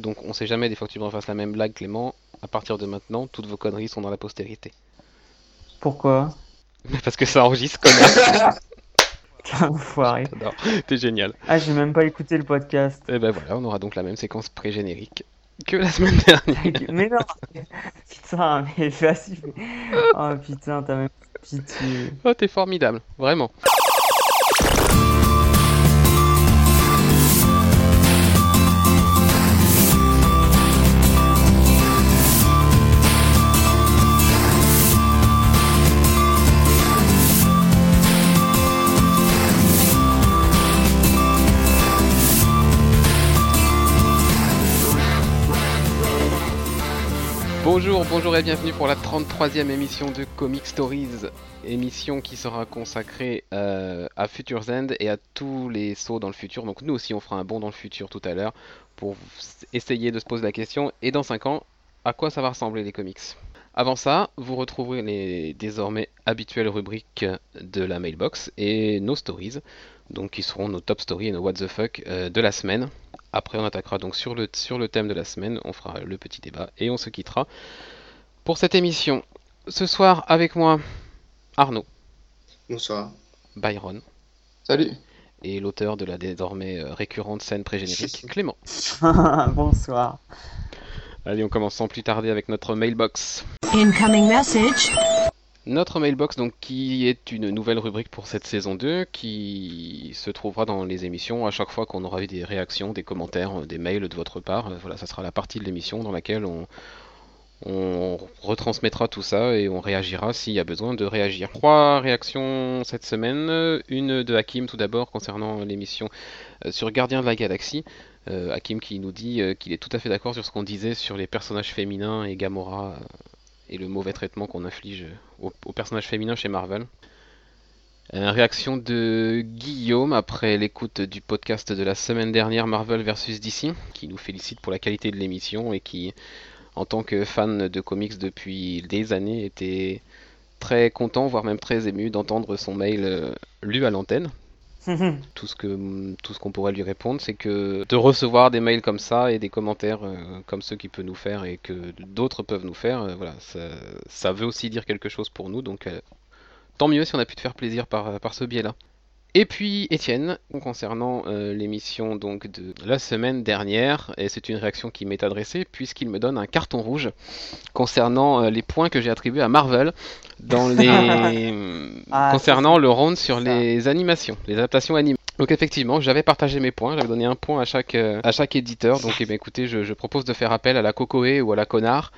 Donc on sait jamais, des fois que tu me fasses la même blague, Clément, à partir de maintenant, toutes vos conneries sont dans la postérité. Pourquoi? Parce que ça enregistre, connard. Putain, enfoiré. Non, t'es génial. Ah, j'ai même pas écouté le podcast. Et ben voilà, on aura donc la même séquence pré-générique que la semaine dernière. Mais non. Putain, mais facile. Oh putain, t'as même pitié. Oh, t'es formidable, vraiment. Bonjour et bienvenue pour la 33e émission de Comic Stories, émission qui sera consacrée à Futures End et à tous les sauts dans le futur. Donc nous aussi on fera un bond dans le futur tout à l'heure pour essayer de se poser la question, et dans 5 ans, à quoi ça va ressembler les comics? Avant ça, vous retrouverez les désormais habituelles rubriques de la mailbox et nos stories, donc qui seront nos top stories et nos what the fuck de la semaine. Après, on attaquera donc sur le thème de la semaine, on fera le petit débat et on se quittera pour cette émission. Ce soir, avec moi, Arnaud. Bonsoir. Byron. Salut. Et l'auteur de la désormais récurrente scène pré-générique, Clément. Bonsoir. Allez, on commence sans plus tarder avec notre mailbox. Incoming message. Notre mailbox, donc, qui est une nouvelle rubrique pour cette saison 2, qui se trouvera dans les émissions à chaque fois qu'on aura eu des réactions, des commentaires, des mails de votre part. Voilà, ça sera la partie de l'émission dans laquelle on retransmettra tout ça et on réagira s'il y a besoin de réagir. 3 réactions cette semaine, une de Hakim tout d'abord concernant l'émission sur Gardien de la Galaxie. Hakim qui nous dit qu'il est tout à fait d'accord sur ce qu'on disait sur les personnages féminins et Gamora et le mauvais traitement qu'on inflige aux personnages féminins chez Marvel. Réaction de Guillaume après l'écoute du podcast de la semaine dernière Marvel vs DC, qui nous félicite pour la qualité de l'émission et qui, en tant que fan de comics depuis des années, était très content, voire même très ému d'entendre son mail lu à l'antenne. Tout ce qu'on pourrait lui répondre, c'est que de recevoir des mails comme ça et des commentaires comme ceux qu'il peut nous faire et que d'autres peuvent nous faire, voilà, ça veut aussi dire quelque chose pour nous, donc tant mieux si on a pu te faire plaisir par ce biais-là. Et puis Étienne, concernant l'émission donc de la semaine dernière, et c'est une réaction qui m'est adressée puisqu'il me donne un carton rouge concernant les points que j'ai attribués à Marvel dans les concernant le round sur les animations, les adaptations animées. Donc effectivement, j'avais partagé mes points, j'avais donné un point à chaque éditeur. Donc écoutez, je propose de faire appel à la Cocoé ou à la Connard.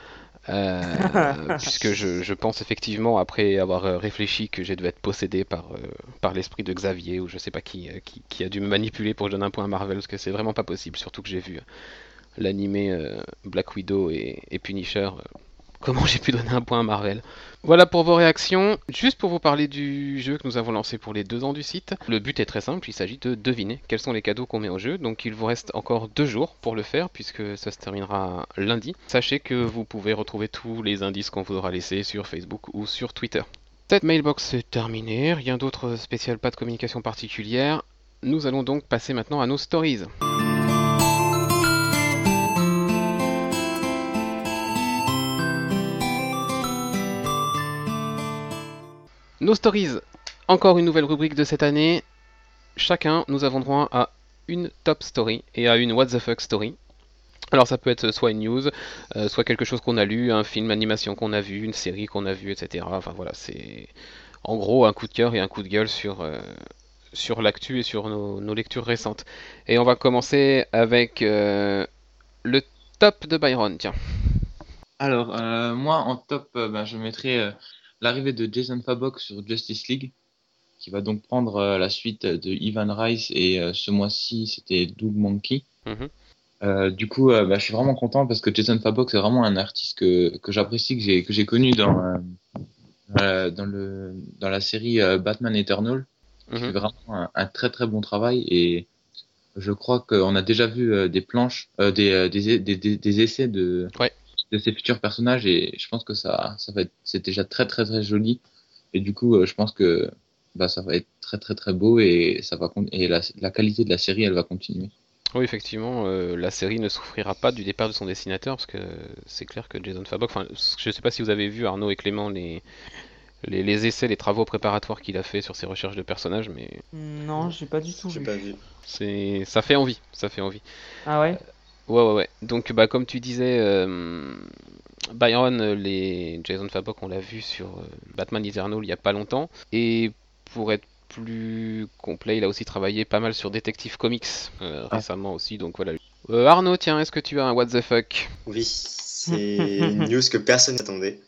Puisque je pense effectivement, après avoir réfléchi, que j'ai dû être possédé par l'esprit de Xavier ou je sais pas qui a dû me manipuler pour que je donne un point à Marvel, parce que c'est vraiment pas possible, surtout que j'ai vu l'animé Black Widow et Punisher. Comment j'ai pu donner un point à Marvel? Voilà pour vos réactions. Juste pour vous parler du jeu que nous avons lancé pour les 2 ans du site. Le but est très simple, il s'agit de deviner quels sont les cadeaux qu'on met au jeu. Donc il vous reste encore 2 jours pour le faire puisque ça se terminera lundi. Sachez que vous pouvez retrouver tous les indices qu'on vous aura laissés sur Facebook ou sur Twitter. Cette mailbox est terminée, rien d'autre spécial, pas de communication particulière. Nous allons donc passer maintenant à nos stories. Nos stories, encore une nouvelle rubrique de cette année. Chacun, nous avons droit à une top story et à une what the fuck story. Alors ça peut être soit une news, soit quelque chose qu'on a lu, un film, animation qu'on a vu, une série qu'on a vue, etc. Enfin voilà, c'est en gros un coup de cœur et un coup de gueule sur l'actu et sur nos lectures récentes. Et on va commencer avec le top de Byron, tiens. Alors moi en top, je mettrais... l'arrivée de Jason Fabok sur Justice League, qui va donc prendre la suite de Ivan Rice, et ce mois-ci, c'était Doug Mankey. Mm-hmm. Je suis vraiment content parce que Jason Fabok, c'est vraiment un artiste que j'apprécie, que j'ai connu dans la série Batman Eternal. Mm-hmm. C'est vraiment un très très bon travail, et je crois qu'on a déjà vu des planches, des essais de... Ouais. de ses futurs personnages, et je pense que ça va être, c'est déjà très très très joli, et du coup je pense que ça va être très très très beau, et la qualité de la série elle va continuer. Oui, effectivement, la série ne souffrira pas du départ de son dessinateur, parce que c'est clair que Jason Fabok, je ne sais pas si vous avez vu, Arnaud et Clément, les essais, les travaux préparatoires qu'il a fait sur ses recherches de personnages, mais... Non, j'ai pas du tout vu. Ça fait envie. Ah ouais ? Ouais. Donc, comme tu disais, Byron, Jason Fabok, on l'a vu sur Batman Eternal il y a pas longtemps, et pour être plus complet, il a aussi travaillé pas mal sur Detective Comics récemment aussi, donc voilà. Arnaud, tiens, est-ce que tu as un what the fuck ? Oui, c'est une news que personne n'attendait.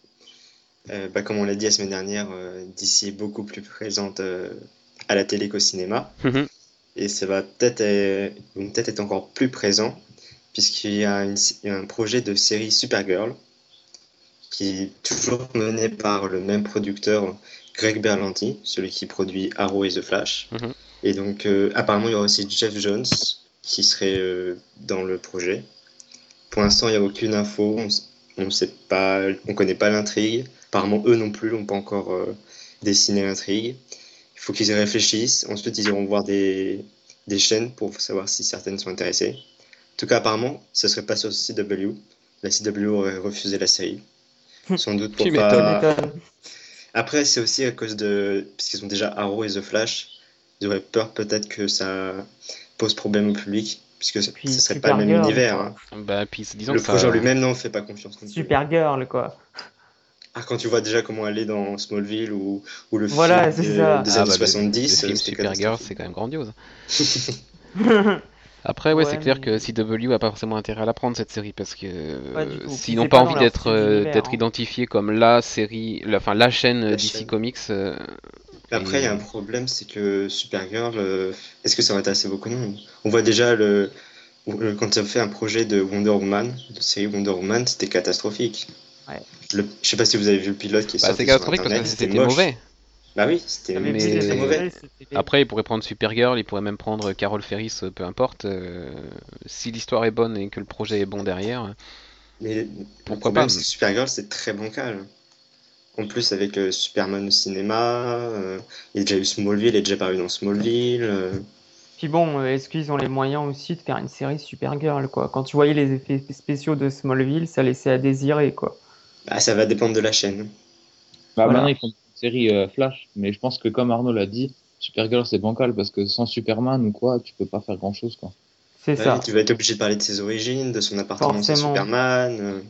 Comme on l'a dit la semaine dernière, DC est beaucoup plus présente à la télé qu'au cinéma, et ça va peut-être être encore plus présent, puisqu'il y a un projet de série Supergirl, qui est toujours mené par le même producteur, Greg Berlanti, celui qui produit Arrow et The Flash. Et donc, apparemment, il y aura aussi Jeff Jones qui serait dans le projet. Pour l'instant, il n'y a aucune info. On connaît pas l'intrigue. Apparemment, eux non plus n'ont pas encore dessiné l'intrigue. Il faut qu'ils y réfléchissent. Ensuite, ils iront voir des chaînes pour savoir si certaines sont intéressées. En tout cas, apparemment, ce ne serait pas sur CW. La CW aurait refusé la série. Sans doute pour pas... Après, c'est aussi à cause de... Parce qu'ils ont déjà Arrow et The Flash, ils auraient peur peut-être que ça pose problème au public, puisque ce ne serait pas le même univers. Hein. Puis, le projet lui-même, non, fait pas confiance. Supergirl, quoi. Ah, quand tu vois déjà comment elle est dans Smallville ou le film des années 70... Le film Supergirl, c'est quand même grandiose. Après, c'est clair que CW n'a pas forcément intérêt à la prendre, cette série, parce que s'ils n'ont pas envie d'être identifiés comme la série, la chaîne DC Comics... Après, il y a un problème, c'est que Supergirl, est-ce que ça va intéresser beaucoup de monde ? On voit déjà, quand ils ont fait un projet de Wonder Woman, de série Wonder Woman, c'était catastrophique. Ouais. Je ne sais pas si vous avez vu le pilote qui est sorti sur Internet, parce que c'était mauvais. Bah oui, c'était très mauvais. Après, il pourrait prendre Supergirl, il pourrait même prendre Carol Ferris, peu importe. Si l'histoire est bonne et que le projet est bon derrière. Mais pourquoi pas ? Parce que Supergirl, c'est très bancal. En plus, avec Superman au cinéma, il y a déjà eu Smallville, il est déjà paru dans Smallville. Puis bon, est-ce qu'ils ont les moyens aussi de faire une série Supergirl, quoi ? Quand tu voyais les effets spéciaux de Smallville, ça laissait à désirer, quoi. Bah, ça va dépendre de la chaîne. Maintenant, ils font série Flash, mais je pense que comme Arnaud l'a dit, Supergirl c'est bancal parce que sans Superman ou quoi, tu peux pas faire grand chose quoi. C'est ça. Tu vas être obligé de parler de ses origines, de son appartenance à Superman.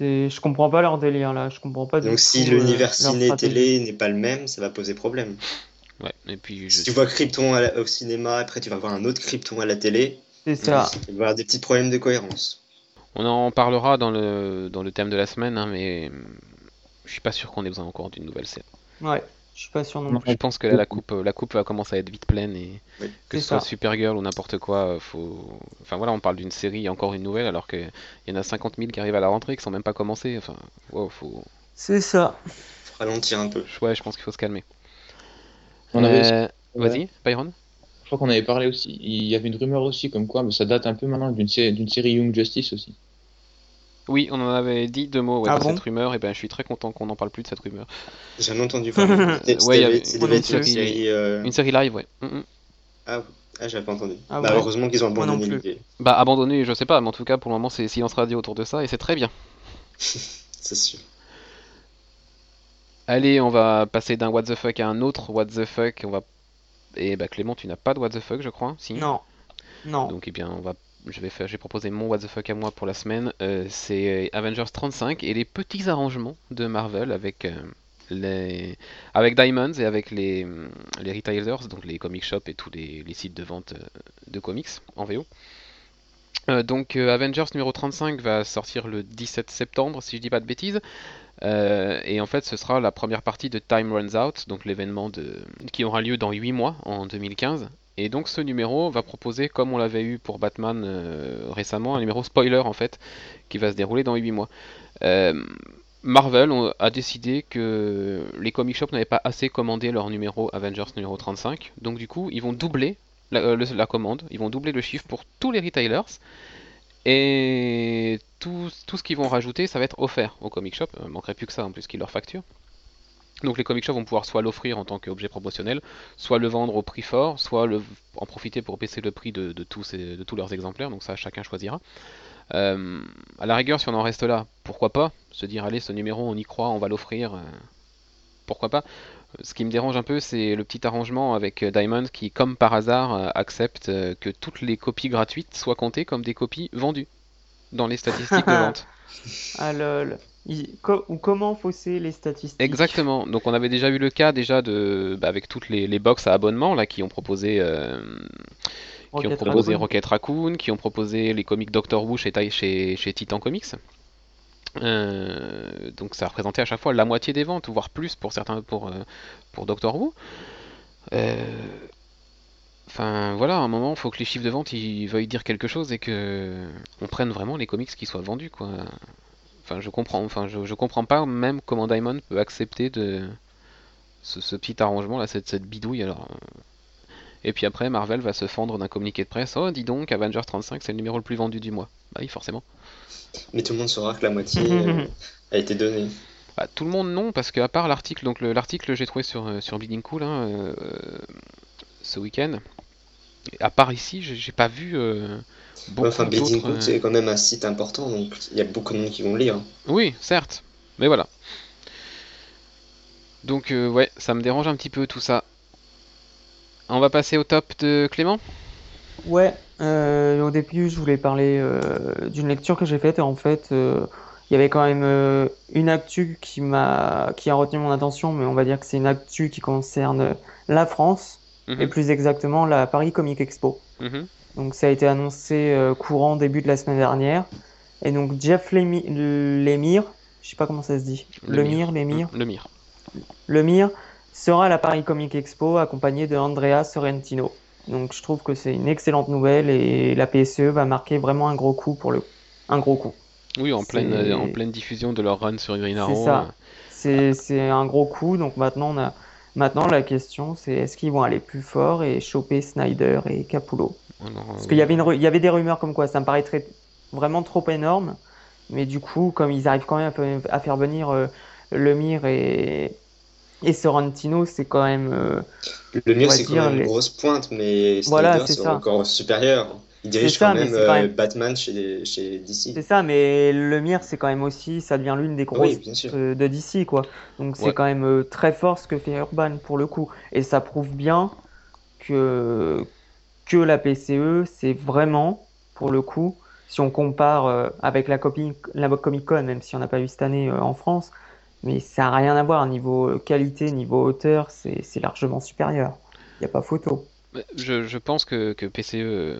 Je comprends pas leur délire là, je comprends pas. Donc si l'univers ciné-télé n'est pas le même, ça va poser problème. Ouais. Et puis si tu vois Krypton au cinéma, après tu vas voir un autre Krypton à la télé. C'est ça. Tu vas avoir des petits problèmes de cohérence. On en parlera dans le thème de la semaine, hein, mais. Je suis pas sûr qu'on ait besoin encore d'une nouvelle série. Ouais, je suis pas sûr non plus. Je pense que là, la coupe va commencer à être vite pleine et que ce soit Supergirl ou n'importe quoi, faut. Enfin voilà, on parle d'une série et encore une nouvelle alors qu'il y en a 50 000 qui arrivent à la rentrée qui sont même pas commencées. Enfin, faut. C'est ça. Faut ralentir un peu. Ouais, je pense qu'il faut se calmer. On Vas-y, Byron. Je crois qu'on avait parlé aussi. Il y avait une rumeur aussi comme quoi, mais ça date un peu maintenant d'une série Young Justice aussi. Oui, on en avait dit deux mots cette rumeur, et je suis très content qu'on n'en parle plus de cette rumeur. J'en ai entendu parler. Une série live, ouais. Ah, j'avais pas entendu. Heureusement qu'ils ont abandonné l'idée. Abandonné, je sais pas, mais en tout cas, pour le moment, c'est silence radio autour de ça, et c'est très bien. C'est sûr. Allez, on va passer d'un what the fuck à un autre what the fuck. Clément, tu n'as pas de what the fuck, je crois, si ? Non. Donc, je vais proposer mon what the fuck à moi pour la semaine. C'est Avengers 35 et les petits arrangements de Marvel avec avec Diamonds et avec les retailers, donc les comic shops et tous les sites de vente de comics en VO. Avengers numéro 35 va sortir le 17 septembre, si je dis pas de bêtises. Et en fait, ce sera la première partie de Time Runs Out, donc l'événement qui aura lieu dans 8 mois en 2015. Et donc ce numéro va proposer, comme on l'avait eu pour Batman récemment, un numéro spoiler en fait, qui va se dérouler dans 8 mois. Marvel a décidé que les comic shops n'avaient pas assez commandé leur numéro Avengers numéro 35, donc du coup ils vont doubler la commande, ils vont doubler le chiffre pour tous les retailers, et tout ce qu'ils vont rajouter ça va être offert aux comic shops, manquerait plus que ça en plus qu'ils leur facturent. Donc les comic shops vont pouvoir soit l'offrir en tant qu'objet promotionnel, soit le vendre au prix fort, soit en profiter pour baisser le prix de tous leurs exemplaires, donc ça chacun choisira. À la rigueur, si on en reste là, pourquoi pas se dire allez, ce numéro on y croit, on va l'offrir, pourquoi pas. Ce qui me dérange un peu, c'est le petit arrangement avec Diamond qui, comme par hasard, accepte que toutes les copies gratuites soient comptées comme des copies vendues dans les statistiques de vente. Ah lol. Comment fausser les statistiques? Exactement, donc on avait déjà eu le cas avec toutes les box à abonnement là, qui ont proposé Rocket Raccoon, qui ont proposé les comics Doctor Who chez Titan Comics. Donc ça représentait à chaque fois la moitié des ventes, voire plus pour certains, pour Doctor Who. Enfin voilà, à un moment il faut que les chiffres de vente ils veuillent dire quelque chose et que on prenne vraiment les comics qui soient vendus quoi. Enfin je comprends pas même comment Diamond peut accepter de ce petit arrangement là, cette bidouille alors. Et puis après Marvel va se fendre d'un communiqué de presse, oh dis donc Avengers 35 c'est le numéro le plus vendu du mois. Bah oui forcément. Mais tout le monde saura que la moitié a été donnée. Bah, tout le monde non, parce qu'à part l'article, donc l'article j'ai trouvé sur Bleeding Cool hein, ce week-end, à part ici, j'ai pas vu beaucoup d'autres... Enfin, Bleeding Cool, c'est quand même un site important, donc il y a beaucoup de monde qui vont lire. Oui, certes, mais voilà. Donc ouais, ça me dérange un petit peu tout ça. On va passer au top de Clément ? Ouais, au début je voulais parler d'une lecture que j'ai faite et en fait il y avait quand même une actu qui a retenu mon attention, mais on va dire que c'est une actu qui concerne la France et plus exactement la Paris Comic Expo. Donc ça a été annoncé courant début de la semaine dernière et donc Jeff Lemire, je sais pas comment ça se dit, Lemire sera à la Paris Comic Expo accompagné de Andrea Sorrentino. Donc je trouve que c'est une excellente nouvelle et la PSE va marquer vraiment un gros coup pour un gros coup. Oui, en pleine diffusion de leur run sur Green Arrow. C'est ça. C'est un gros coup. Donc maintenant la question c'est est-ce qu'ils vont aller plus fort et choper Snyder et Capullo. Alors, parce qu'il y avait il y avait des rumeurs comme quoi ça me paraît vraiment trop énorme, mais du coup comme ils arrivent quand même à faire venir Lemire et Sorrentino, c'est quand même... le mieux, c'est quand même une grosse pointe, mais Snyder voilà, sera encore supérieur. Il dirige quand même Batman chez DC. C'est ça, mais Lemire, c'est quand même aussi... Ça devient l'une des grosses de DC, quoi. Donc c'est quand même très fort ce que fait Urban, pour le coup. Et ça prouve bien que la PCE, c'est vraiment, pour le coup, si on compare avec la Comic-Con, même si on n'a pas eu cette année en France... Mais ça n'a rien à voir, niveau qualité, niveau hauteur, c'est largement supérieur. Il n'y a pas photo. Je pense que PCE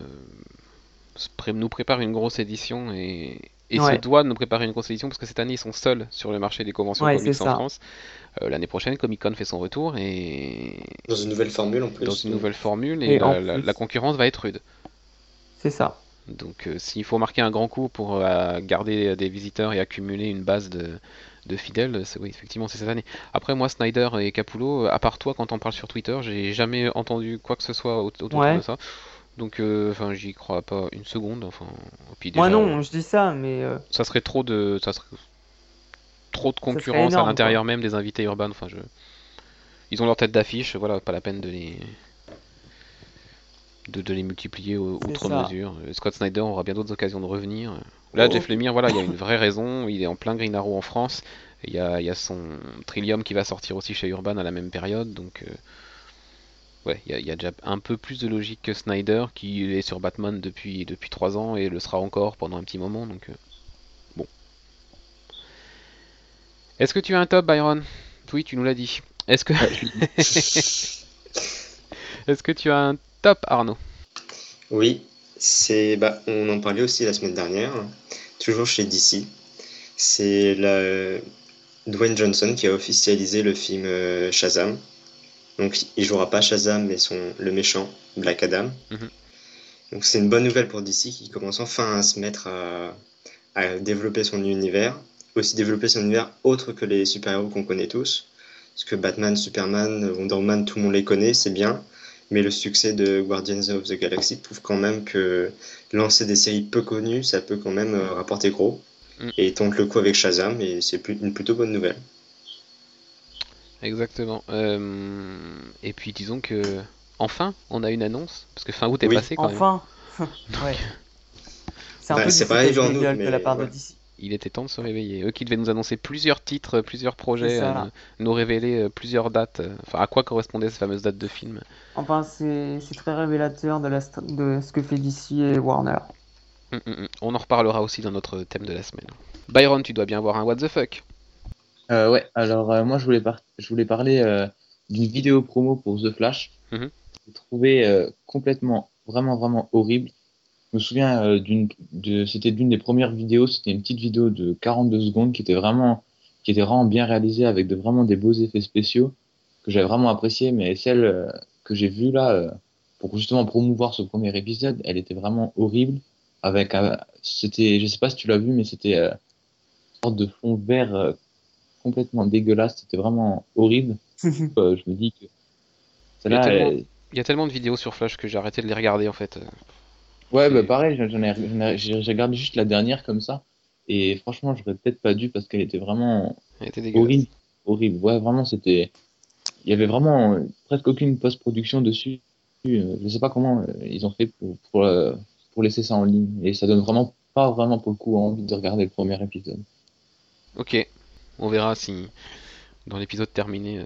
nous prépare une grosse édition et se doit de nous préparer une grosse édition parce que cette année, ils sont seuls sur le marché des conventions comics en France. L'année prochaine, Comic-Con fait son retour et... Dans une nouvelle formule en plus. Dans une nouvelle formule et la concurrence va être rude. C'est ça. Donc s'il faut marquer un grand coup pour garder des visiteurs et accumuler une base de fidèles, oui, effectivement c'est cette année. Après moi, Snyder et Capullo, à part toi quand on parle sur Twitter, j'ai jamais entendu quoi que ce soit autour de ça. Donc j'y crois pas une seconde. Enfin, puis déjà, moi non, je dis ça, mais ça serait trop de concurrence énorme, à l'intérieur même des invités urbains. Enfin, ils ont leur tête d'affiche, voilà, pas la peine de les multiplier outre mesure. Scott Snyder aura bien d'autres occasions de revenir. Là, Jeff Lemire, voilà, il y a une vraie raison. Il est en plein Green Arrow en France. Il y a son Trillium qui va sortir aussi chez Urban à la même période. Donc, il y a déjà un peu plus de logique que Snyder qui est sur Batman depuis 3 ans et le sera encore pendant un petit moment. Donc, bon. Est-ce que tu as un top, Byron ? Oui, tu nous l'as dit. Est-ce que tu as un top, Arnaud ? Oui. On en parlait aussi la semaine dernière, toujours chez DC. C'est Dwayne Johnson qui a officialisé le film Shazam. Donc il jouera pas Shazam mais le méchant Black Adam. Donc c'est une bonne nouvelle pour DC qui commence enfin à se mettre à développer son univers. Aussi développer son univers autre que les super-héros qu'on connaît tous. Parce que Batman, Superman, Wonder Woman, tout le monde les connaît, c'est bien. Mais le succès de Guardians of the Galaxy prouve quand même que lancer des séries peu connues, ça peut quand même rapporter gros. Et tente le coup avec Shazam, et c'est une plutôt bonne nouvelle. exactement. Et puis disons que enfin on a une annonce, parce que fin août est passé quand même. Enfin. Ouais. C'est un peu c'est pareil, genre, de la part de DC. Il était temps de se réveiller. Eux qui devaient nous annoncer plusieurs titres, plusieurs projets, nous révéler plusieurs dates. Enfin, à quoi correspondait ces fameuses dates de film ? Enfin, c'est très révélateur de ce que fait DC et Warner. On en reparlera aussi dans notre thème de la semaine. Byron, tu dois bien avoir un what the fuck. Ouais, alors moi je voulais parler d'une vidéo promo pour The Flash. J'ai trouvé complètement, vraiment horrible. Je me souviens c'était d'une des premières vidéos, c'était une petite vidéo de 42 secondes qui était vraiment bien réalisée avec vraiment des beaux effets spéciaux que j'avais vraiment apprécié, mais celle que j'ai vue là pour justement promouvoir ce premier épisode, elle était vraiment horrible avec c'était, je sais pas si tu l'as vu, mais c'était une sorte de fond vert complètement dégueulasse, c'était vraiment horrible. Je me dis que celle-là, il y a tellement de vidéos sur Flash que j'ai arrêté de les regarder en fait. Ouais, bah pareil, j'ai regardé juste la dernière comme ça, et franchement, j'aurais peut-être pas dû parce qu'elle était vraiment horrible. Ouais, vraiment, il y avait vraiment presque aucune post-production dessus. Je sais pas comment ils ont fait pour laisser ça en ligne, et ça donne vraiment pas vraiment pour le coup envie de regarder le premier épisode. Ok, on verra si dans l'épisode terminé,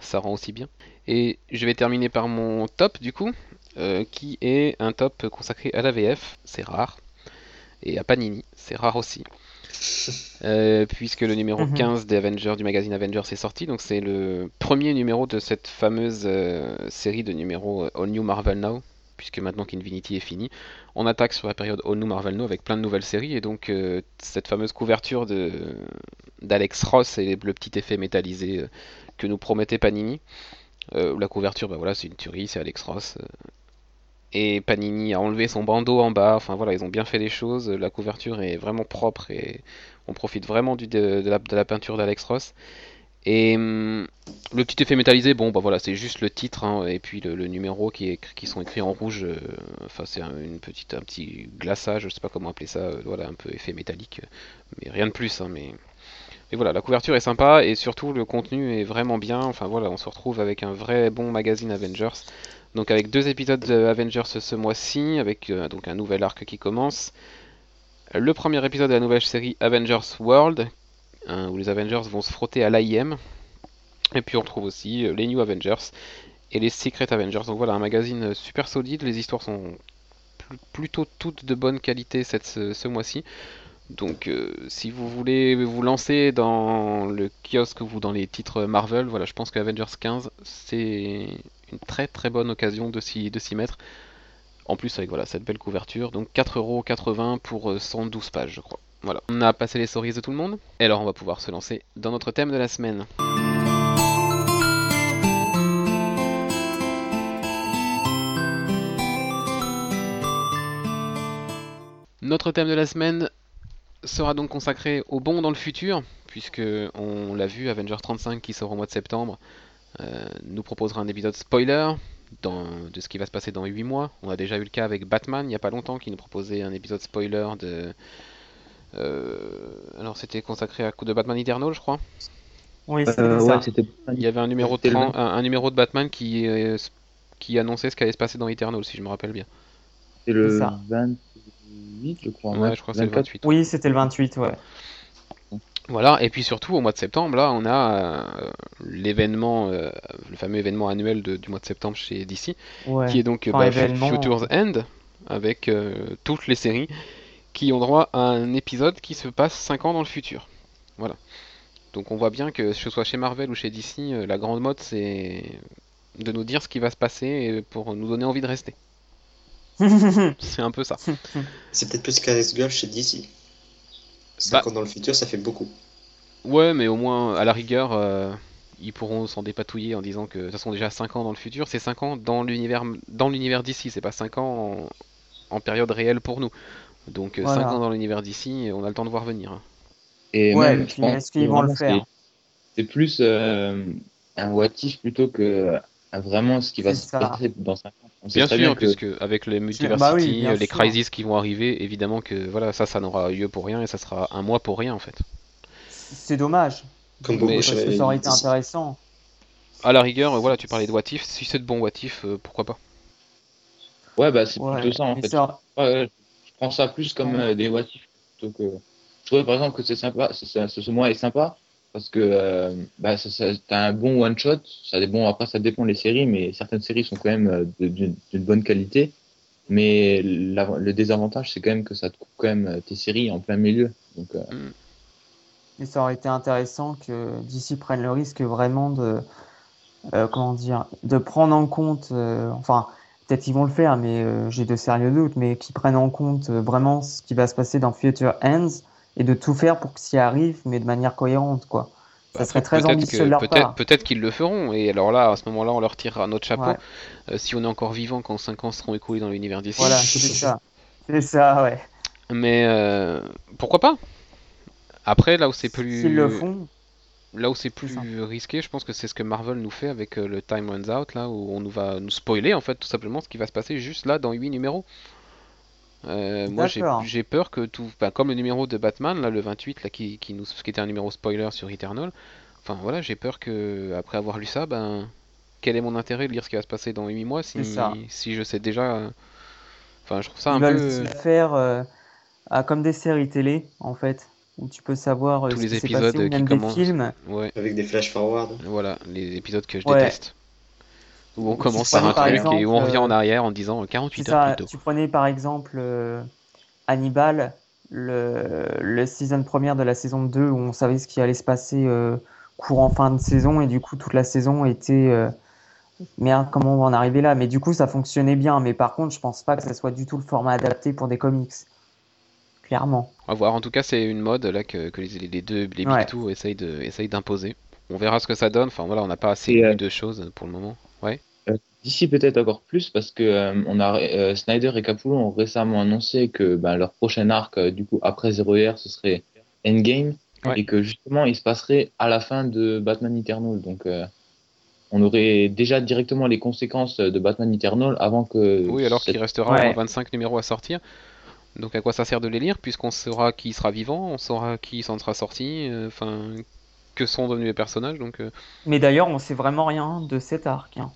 ça rend aussi bien. Et je vais terminer par mon top du coup. Qui est un top consacré à la VF, c'est rare, et à Panini, c'est rare aussi, puisque le numéro 15 des Avengers, du magazine Avengers, est sorti, donc c'est le premier numéro de cette fameuse série de numéros All New Marvel Now, puisque maintenant qu'Infinity est fini, on attaque sur la période All New Marvel Now avec plein de nouvelles séries, et donc cette fameuse couverture d'Alex Ross et le petit effet métallisé que nous promettait Panini. La couverture, bah voilà, c'est une tuerie, c'est Alex Ross. Et Panini a enlevé son bandeau en bas. Enfin voilà, ils ont bien fait les choses. La couverture est vraiment propre et on profite vraiment de la peinture d'Alex Ross. Et le petit effet métallisé, bon bah voilà, c'est juste le titre hein, et puis le numéro qui sont écrits en rouge. Enfin c'est un petit glaçage, je sais pas comment appeler ça. Voilà, un peu effet métallique, mais rien de plus. Hein, Et voilà, la couverture est sympa et surtout le contenu est vraiment bien. Enfin voilà, on se retrouve avec un vrai bon magazine Avengers. Donc avec 2 épisodes Avengers ce mois-ci, avec donc un nouvel arc qui commence. Le premier épisode de la nouvelle série Avengers World, où les Avengers vont se frotter à l'AIM. Et puis on retrouve aussi les New Avengers et les Secret Avengers. Donc voilà, un magazine super solide. Les histoires sont plutôt toutes de bonne qualité ce mois-ci. Donc si vous voulez vous lancer dans le kiosque ou dans les titres Marvel, voilà, je pense que Avengers 15 c'est une très très bonne occasion de s'y mettre. En plus avec voilà cette belle couverture, donc 4,80€ pour 112 pages je crois. Voilà, on a passé les stories de tout le monde, et alors on va pouvoir se lancer dans notre thème de la semaine. Notre thème de la semaine sera donc consacré au bon dans le futur, puisque on l'a vu, Avengers 35 qui sort au mois de septembre nous proposera un épisode spoiler de ce qui va se passer dans 8 mois. On a déjà eu le cas avec Batman il n'y a pas longtemps qui nous proposait un épisode spoiler de... alors c'était consacré à coup de Batman Eternal je crois. Oui c'était ça. Ouais, il y avait un numéro, un numéro de Batman qui annonçait ce qu'allait se passer dans Eternal si je me rappelle bien. C'est le 20... je crois. Ouais, je crois que c'est le 28. Oui, c'était le 28, ouais. Voilà, et puis surtout au mois de septembre, là, on a l'événement, le fameux événement annuel du mois de septembre chez DC, ouais. Qui est donc Futures End, avec toutes les séries qui ont droit à un épisode qui se passe 5 ans dans le futur. Voilà. Donc on voit bien que ce soit chez Marvel ou chez DC, la grande mode, c'est de nous dire ce qui va se passer pour nous donner envie de rester. C'est un peu ça. C'est peut-être plus qu'Alex Girl chez DC. Parce que dans le futur, ça fait beaucoup. Ouais, mais au moins, à la rigueur, ils pourront s'en dépatouiller en disant que ça sont déjà 5 ans dans le futur. C'est 5 ans dans l'univers DC. C'est pas 5 ans en période réelle pour nous. Donc 5 ans dans l'univers DC, on a le temps de voir venir. Et ouais, même, je pense est-ce qu'ils vont le faire. C'est plus un what if plutôt que vraiment ce qui va se passer dans 5 ans. Bien sûr, puisque avec les multiversity, les crises qui vont arriver, évidemment que voilà, ça n'aura lieu pour rien et ça sera un mois pour rien en fait. C'est dommage. Comme beaucoup, ça aurait été intéressant. à la rigueur, voilà, tu parlais de what if, si c'est de bons what if, pourquoi pas. Ouais, bah c'est plutôt ça en fait. Ça... je prends ça plus comme des what if plutôt que. Je trouvais par exemple que c'est sympa, ce mois est sympa parce que t'as un bon one shot. Ça, bon, après ça dépend des séries, mais certaines séries sont quand même d'une bonne qualité. Mais le désavantage, c'est quand même que ça te coupe quand même tes séries en plein milieu. Donc, Et ça aurait été intéressant que DC prenne le risque vraiment de de prendre en compte, enfin peut-être qu'ils vont le faire, mais j'ai de sérieux doutes, mais qu'ils prennent en compte vraiment ce qui va se passer dans Futures End et de tout faire pour que s'y arrive, mais de manière cohérente, quoi. Ça serait très ambitieux de leur part. Peut-être qu'ils le feront, et alors là, à ce moment-là, on leur tirera notre chapeau. Ouais. Si on est encore vivant quand 5 ans seront écoulés dans l'univers d'ici. Voilà, c'est ça. C'est ça, ouais. Mais pourquoi pas ? Après, là où c'est plus... S'ils le font. Là où c'est plus risqué, je pense que c'est ce que Marvel nous fait avec le Time Runs Out, là où on va nous spoiler, en fait, tout simplement, ce qui va se passer juste là, dans 8 numéros. Moi j'ai peur que tout, comme le numéro de Batman là, le 28 là, qui était un numéro spoiler sur Eternal, enfin voilà, j'ai peur que après avoir lu ça, quel est mon intérêt de lire ce qui va se passer dans 8 mois si je sais déjà, enfin je trouve ça un peu faire comme des séries télé en fait, où tu peux savoir tous les épisodes passé, qui commencent des films. Ouais. Avec des flash forward, voilà les épisodes que je déteste, où on commence par un truc et où on revient en arrière en disant 48 heures plus tôt. Tu prenais par exemple Hannibal, le season première de la saison 2, où on savait ce qui allait se passer courant fin de saison, et du coup toute la saison était merde, comment on va en arriver là, mais du coup ça fonctionnait bien. Mais par contre je pense pas que ça soit du tout le format adapté pour des comics, clairement. À voir, en tout cas c'est une mode là que les Big Two essayent d'imposer. On verra ce que ça donne, enfin voilà, on n'a pas assez de choses pour le moment. Ouais. D'ici peut-être encore plus parce que Snyder et Capullo ont récemment annoncé que leur prochain arc du coup après Zero Year, ce serait Endgame, et que justement il se passerait à la fin de Batman Eternal, donc on aurait déjà directement les conséquences de Batman Eternal avant que... Oui, alors qu'il restera 25 numéros à sortir, donc à quoi ça sert de les lire puisqu'on saura qui sera vivant, on saura qui s'en sera sorti, que sont devenus les personnages, donc... Mais d'ailleurs on sait vraiment rien de cet arc, hein.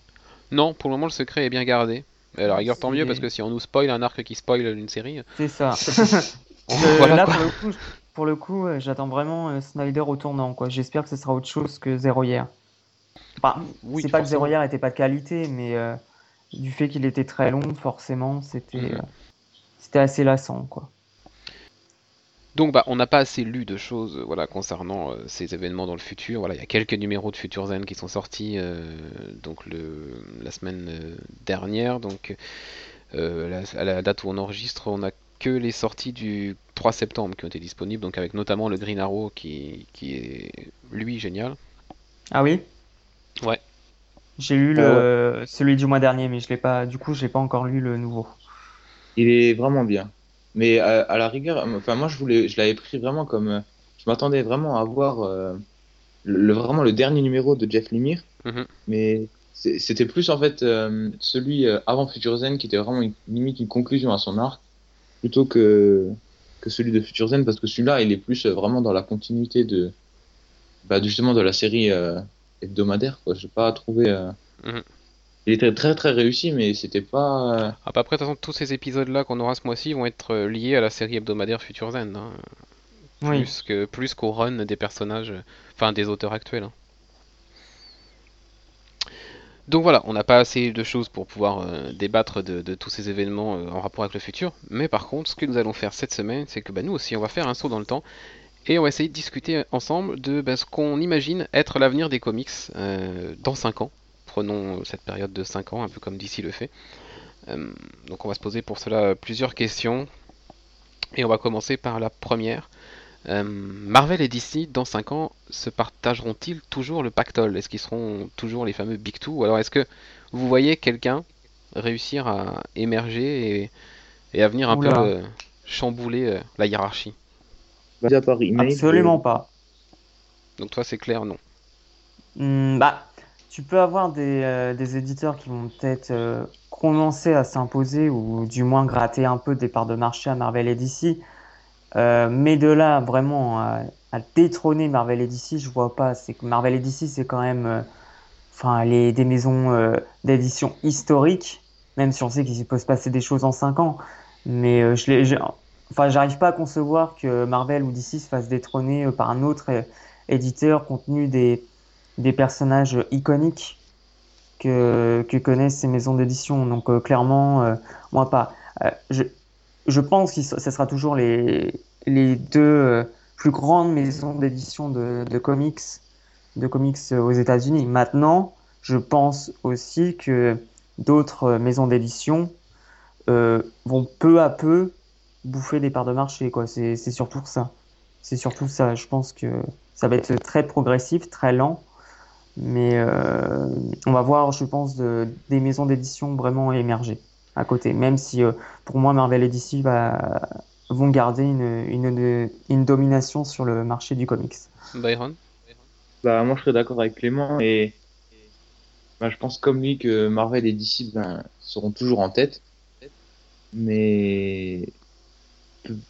Non, pour le moment le secret est bien gardé. Alors rigueur tant mieux, parce que si on nous spoil un arc qui spoil une série... C'est ça. Voilà, là pour le coup j'attends vraiment Snyder au tournant, quoi. J'espère que ce sera autre chose que Zero Year. Enfin, c'est pas que Zero Year était pas de qualité, mais du fait qu'il était très long, forcément c'était c'était assez lassant, quoi. Donc on n'a pas assez lu de choses concernant ces événements dans le futur. Voilà, il y a quelques numéros de Futures End qui sont sortis donc la semaine dernière. Donc à la date où on enregistre, on n'a que les sorties du 3 septembre qui ont été disponibles, donc avec notamment le Green Arrow qui est lui génial. Ah oui ? Ouais. J'ai lu celui du mois dernier, mais j'ai pas encore lu le nouveau. Il est vraiment bien. Mais à la rigueur, enfin moi je l'avais pris vraiment comme, je m'attendais vraiment à voir le dernier numéro de Jeff Lemire, mais c'était plus en fait celui avant Futures End qui était vraiment limite une conclusion à son arc, plutôt que celui de Futures End, parce que celui-là il est plus vraiment dans la continuité de justement de la série hebdomadaire, quoi. J'ai pas trouvé. Il était très très réussi, mais c'était pas... Après, de toute façon, tous ces épisodes-là qu'on aura ce mois-ci vont être liés à la série hebdomadaire Futures End, hein. Plus qu'au run des personnages, enfin des auteurs actuels, hein. Donc voilà, on n'a pas assez de choses pour pouvoir débattre de tous ces événements en rapport avec le futur, mais par contre, ce que nous allons faire cette semaine, c'est que nous aussi, on va faire un saut dans le temps, et on va essayer de discuter ensemble de ce qu'on imagine être l'avenir des comics dans 5 ans. Prenons cette période de 5 ans, un peu comme DC le fait. Donc on va se poser pour cela plusieurs questions. Et on va commencer par la première. Marvel et DC, dans 5 ans, se partageront-ils toujours le pactole ? Est-ce qu'ils seront toujours les fameux Big Two ? Ou alors est-ce que vous voyez quelqu'un réussir à émerger et à venir un peu chambouler la hiérarchie ? Absolument pas. Donc toi c'est clair, non ? Tu peux avoir des éditeurs qui vont peut-être commencer à s'imposer, ou du moins gratter un peu des parts de marché à Marvel et DC. Mais de là, vraiment, à détrôner Marvel et DC, je vois pas. C'est que Marvel et DC, c'est quand même enfin des maisons d'édition historiques, même si on sait qu'il peut se passer des choses en 5 ans. Mais j'arrive pas à concevoir que Marvel ou DC se fasse détrôner par un autre éditeur compte tenu des personnages iconiques que connaissent ces maisons d'édition. Donc clairement, moi pas. Je pense que ce sera toujours les deux plus grandes maisons d'édition de comics aux États-Unis. Maintenant, je pense aussi que d'autres maisons d'édition vont peu à peu bouffer des parts de marché, quoi. C'est surtout ça. Je pense que ça va être très progressif, très lent. Mais on va voir, je pense, des maisons d'édition vraiment émerger à côté. Même si, pour moi, Marvel et DC vont garder une domination sur le marché du comics. Byron ? Moi, je serais d'accord avec Clément. Et je pense, comme lui, que Marvel et DC seront toujours en tête. Mais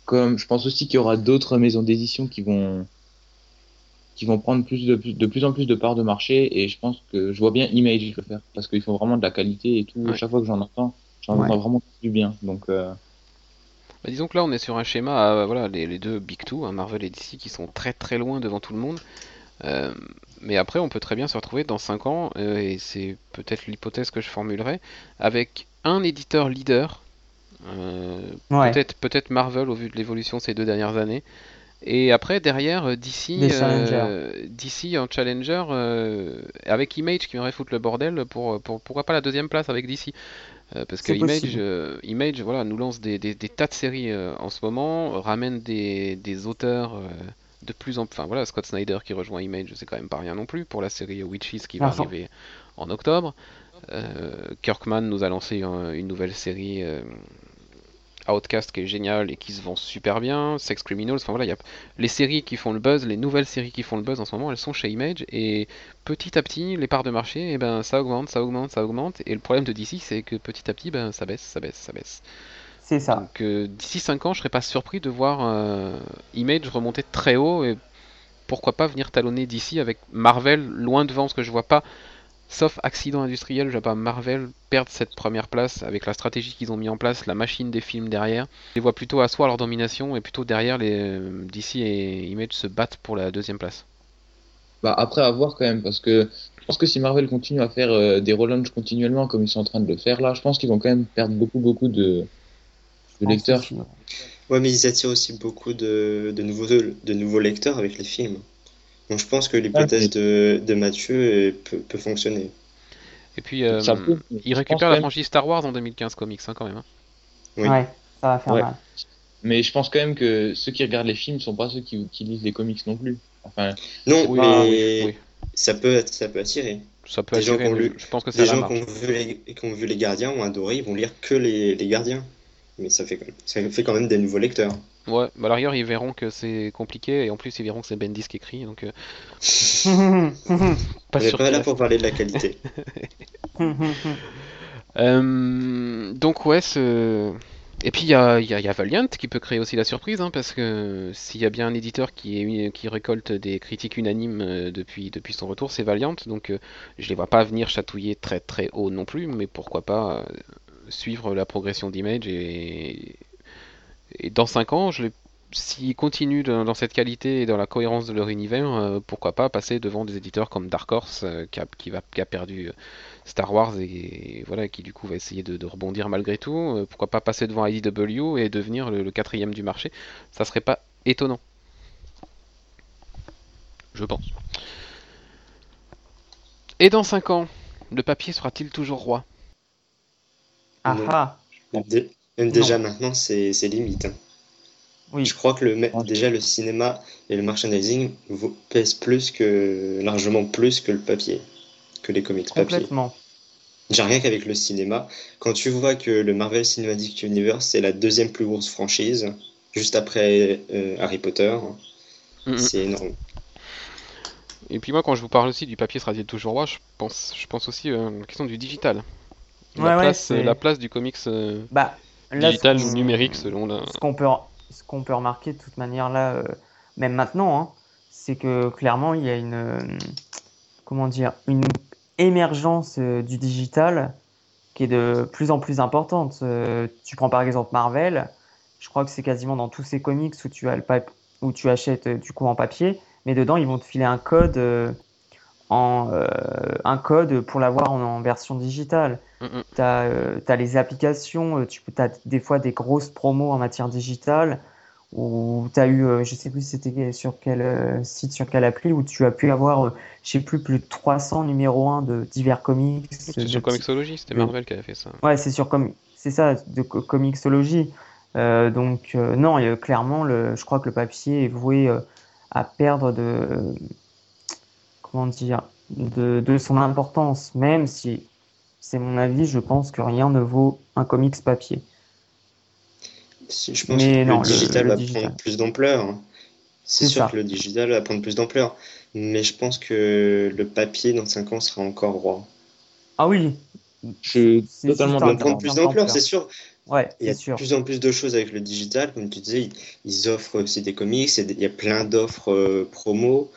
comme je pense aussi qu'il y aura d'autres maisons d'édition qui vont prendre plus en plus de parts de marché, et je pense que je vois bien Image le faire, parce qu'ils font vraiment de la qualité et tout. Ouais. Chaque fois que j'en entends vraiment du bien. Donc disons que là on est sur un schéma les deux big two, hein, Marvel et DC, qui sont très très loin devant tout le monde. Mais après on peut très bien se retrouver dans 5 ans, et c'est peut-être l'hypothèse que je formulerai, avec un éditeur leader. Peut-être Marvel au vu de l'évolution ces 2 dernières années, et après derrière DC en challenger, avec Image qui viendrait foutre le bordel pour pourquoi pas la deuxième place avec DC, parce que Image nous lance des tas de séries en ce moment, ramène des auteurs de plus en plus, Scott Snyder qui rejoint Image, c'est quand même pas rien non plus pour la série Witches qui va arriver en octobre. Kirkman nous a lancé une nouvelle série Outcast qui est géniale et qui se vend super bien, Sex Criminals, y a les séries qui font le buzz, les nouvelles séries qui font le buzz en ce moment, elles sont chez Image, et petit à petit les parts de marché, ça augmente, et le problème de DC c'est que petit à petit ça baisse. C'est ça. Donc d'ici 5 ans je serais pas surpris de voir Image remonter très haut, et pourquoi pas venir talonner DC avec Marvel loin devant, parce que je vois pas, sauf accident industriel, je vois pas Marvel perdre cette première place avec la stratégie qu'ils ont mis en place, la machine des films derrière. Je les vois plutôt asseoir leur domination, et plutôt derrière les DC et Image se battent pour la deuxième place. Après, à voir quand même, parce que je pense que si Marvel continue à faire des relaunchs continuellement comme ils sont en train de le faire là, je pense qu'ils vont quand même perdre beaucoup de lecteurs. Ouais, mais ils attirent aussi beaucoup de nouveaux lecteurs avec les films. Donc je pense que l'hypothèse de Mathieu peut fonctionner. Et puis, il récupère la franchise Star Wars en 2015 Comics, quand même. Hein. Oui. Ouais, ça va faire mal. Mais je pense quand même que ceux qui regardent les films ne sont pas ceux qui lisent les comics non plus. Mais ça peut attirer. Ça peut attirer, je pense que c'est la marche. Les gens qui ont vu les Gardiens ont adoré, ils vont lire que les Gardiens. Mais ça fait quand même des nouveaux lecteurs. Ouais, à l'arrière ils verront que c'est compliqué, et en plus ils verront que c'est Bendis qui écrit, donc pas sûr. On n'est pas là pour parler de la qualité. Donc et puis il y a Valiant qui peut créer aussi la surprise, hein, parce que s'il y a bien un éditeur qui récolte des critiques unanimes depuis son retour, c'est Valiant. Donc je les vois pas venir chatouiller très très haut non plus, mais pourquoi pas suivre la progression d'Image, et dans 5 ans, s'ils continuent dans cette qualité et dans la cohérence de leur univers, pourquoi pas passer devant des éditeurs comme Dark Horse, qui a perdu Star Wars, et voilà, qui du coup va essayer de rebondir malgré tout. Pourquoi pas passer devant IDW et devenir le 4e du marché. Ça serait pas étonnant, je pense. Et dans 5 ans, le papier sera-t-il toujours roi ? Ah ah. Même déjà maintenant, c'est limite. Oui. Je crois que déjà le cinéma et le merchandising pèsent largement plus que le papier, que les comics papier. Complètement. J'ai rien qu'avec le cinéma. Quand tu vois que le Marvel Cinematic Universe c'est la 2e plus grosse franchise, juste après Harry Potter, c'est énorme. Et puis moi, quand je vous parle aussi du papier sera-t-il toujours roi, je pense aussi à la question du digital. La place du comics digital ou numérique selon la... Ce qu'on peut remarquer de toute manière là, même maintenant, c'est que clairement il y a une émergence du digital qui est de plus en plus importante. Tu prends par exemple Marvel, je crois que c'est quasiment dans tous ces comics où tu as où tu achètes du coup en papier, mais dedans ils vont te filer un code pour l'avoir en version digitale. T'as les applications, t'as des fois des grosses promos en matière digitale où t'as eu, je sais plus c'était sur quel site, sur quelle appli, où tu as pu avoir, je sais plus de 300 numéros 1 de divers comics. C'est sur Comixologie, c'était Marvel qui avait fait ça. Ouais, c'est ça, de Comixologie. Donc non, clairement, je crois que le papier est voué à perdre de son importance, même si, c'est mon avis, je pense que rien ne vaut un comics papier. Je pense que le digital va prendre plus d'ampleur. C'est sûr que le digital va prendre plus d'ampleur. Mais je pense que le papier, dans 5 ans, sera encore roi. Ah oui, c'est totalement d'accord. Il va prendre plus d'ampleur, c'est sûr. Ouais, il y a de plus en plus de choses avec le digital. Comme tu disais, ils offrent aussi des comics. Il y a plein d'offres promo.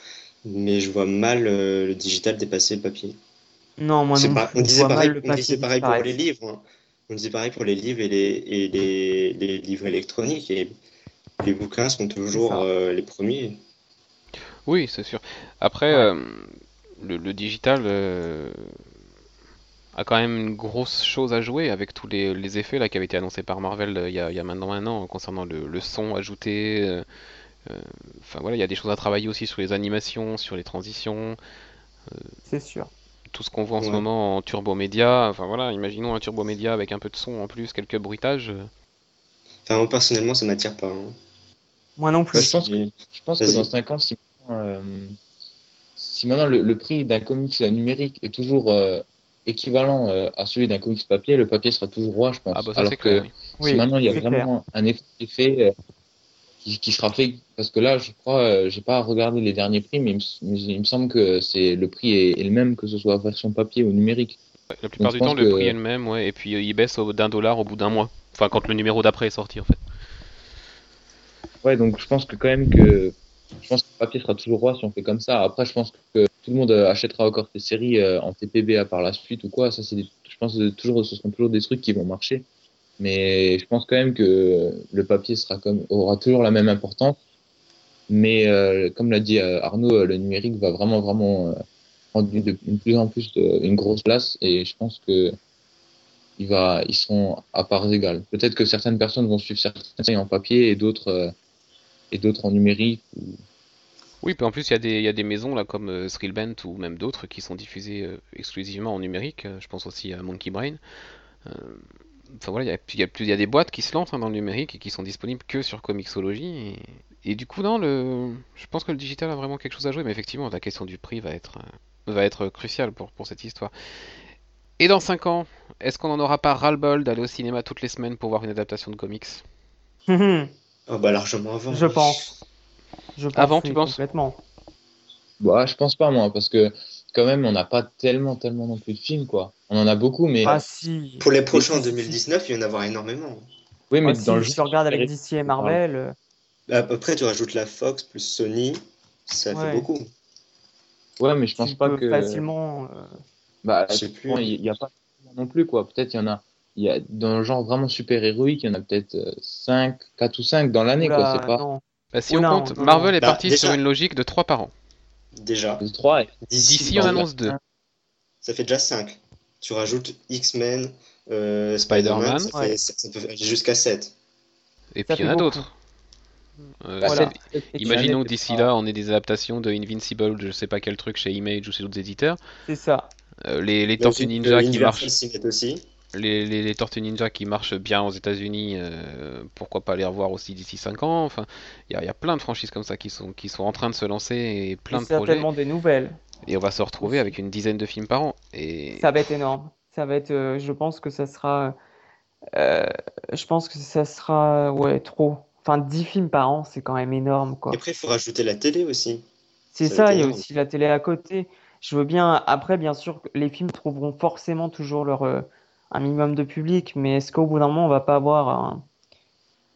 Mais je vois mal le digital dépasser le papier. Non, moi non. On disait pareil pour les livres. Hein. On disait pareil pour les livres et les livres électroniques, et les bouquins sont toujours les premiers. Oui, c'est sûr. Après, le digital a quand même une grosse chose à jouer avec tous les effets là, qui avaient été annoncés par Marvel il y a maintenant un an concernant le son ajouté. Enfin voilà, il y a des choses à travailler aussi sur les animations, sur les transitions. C'est sûr. Tout ce qu'on voit en ce moment en turbomédia, enfin voilà, imaginons un turbomédia avec un peu de son en plus, quelques bruitages. Enfin, moi personnellement, ça m'attire pas. Hein. Moi non plus. Je pense que dans 5 ans, si maintenant le prix d'un comics numérique est toujours équivalent à celui d'un comics papier, le papier sera toujours roi, je pense. Ah bah ça, alors c'est clair. Si maintenant il y a vraiment un effet qui sera fait, parce que là je crois, j'ai pas regardé les derniers prix, mais il me semble que le prix est le même, que ce soit version papier ou numérique. La plupart du temps le prix est le même, et puis il baisse d'$1 au bout d'un mois, enfin quand le numéro d'après est sorti en fait. Ouais, donc je pense que le papier sera toujours roi si on fait comme ça. Après je pense que tout le monde achètera encore des séries en TPBA par la suite ou quoi, ça c'est je pense que ce seront toujours des trucs qui vont marcher. Mais je pense quand même que le papier aura toujours la même importance. Mais comme l'a dit Arnaud, le numérique va vraiment, vraiment prendre de plus en plus une grosse place. Et je pense que ils seront à parts égales. Peut-être que certaines personnes vont suivre certaines séries en papier et d'autres en numérique. Oui, puis en plus, il y a des maisons là, comme Thrill Bent ou même d'autres qui sont diffusées exclusivement en numérique. Je pense aussi à Monkey Brain. Enfin voilà, il y a des boîtes qui se lancent dans le numérique et qui sont disponibles que sur Comixologie. Et du coup, non, je pense que le digital a vraiment quelque chose à jouer. Mais effectivement, la question du prix va être cruciale pour cette histoire. Et dans 5 ans, est-ce qu'on n'en aura pas ras-le-bol d'aller au cinéma toutes les semaines pour voir une adaptation de comics ? Oh bah largement avant. Je pense. Avant, tu penses ? Complètement. Bah, je pense pas, moi, parce que quand même, on n'a pas tellement non plus de films, quoi. On en a beaucoup, mais... Ah, si. Pour les prochains en 2019, il va y en avoir énormément. Oui, mais dans si tu regardes avec DC et Marvel... Après, tu rajoutes la Fox plus Sony, ça fait beaucoup. Ouais, mais je pense pas que... facilement... Bah, je sais plus. Il n'y a pas non plus, quoi. Peut-être il y a dans le genre vraiment super-héroïque, il y en a peut-être 4 ou 5 dans l'année, quoi. C'est pas... Bah, si on compte, Marvel est parti sur une logique de 3 par an. Déjà. 3 et... D'ici, on annonce 2. Ça fait déjà 5. Tu rajoutes X-Men, Spider-Man, ça peut jusqu'à 7. Et puis il y en a d'autres. Imaginons que d'ici là, on ait des adaptations de Invincible, je sais pas quel truc, chez Image ou chez d'autres éditeurs. C'est ça. Les Tortues Ninja qui marchent. Aussi. Les Tortues Ninja qui marchent bien aux États-Unis, pourquoi pas les revoir aussi d'ici 5 ans. Enfin, il y a plein de franchises comme ça qui sont en train de se lancer, et plein de projets. Certainement des nouvelles. Et on va se retrouver avec une dizaine de films par an. Et... Ça va être énorme. Ça va être, je pense que ça sera, trop. Enfin, 10 films par an, c'est quand même énorme, quoi. Et après, il faut rajouter la télé aussi. C'est ça, il y a aussi la télé à côté. Je veux bien. Après, bien sûr, les films trouveront forcément toujours leur un minimum de public, mais est-ce qu'au bout d'un moment, on va pas avoir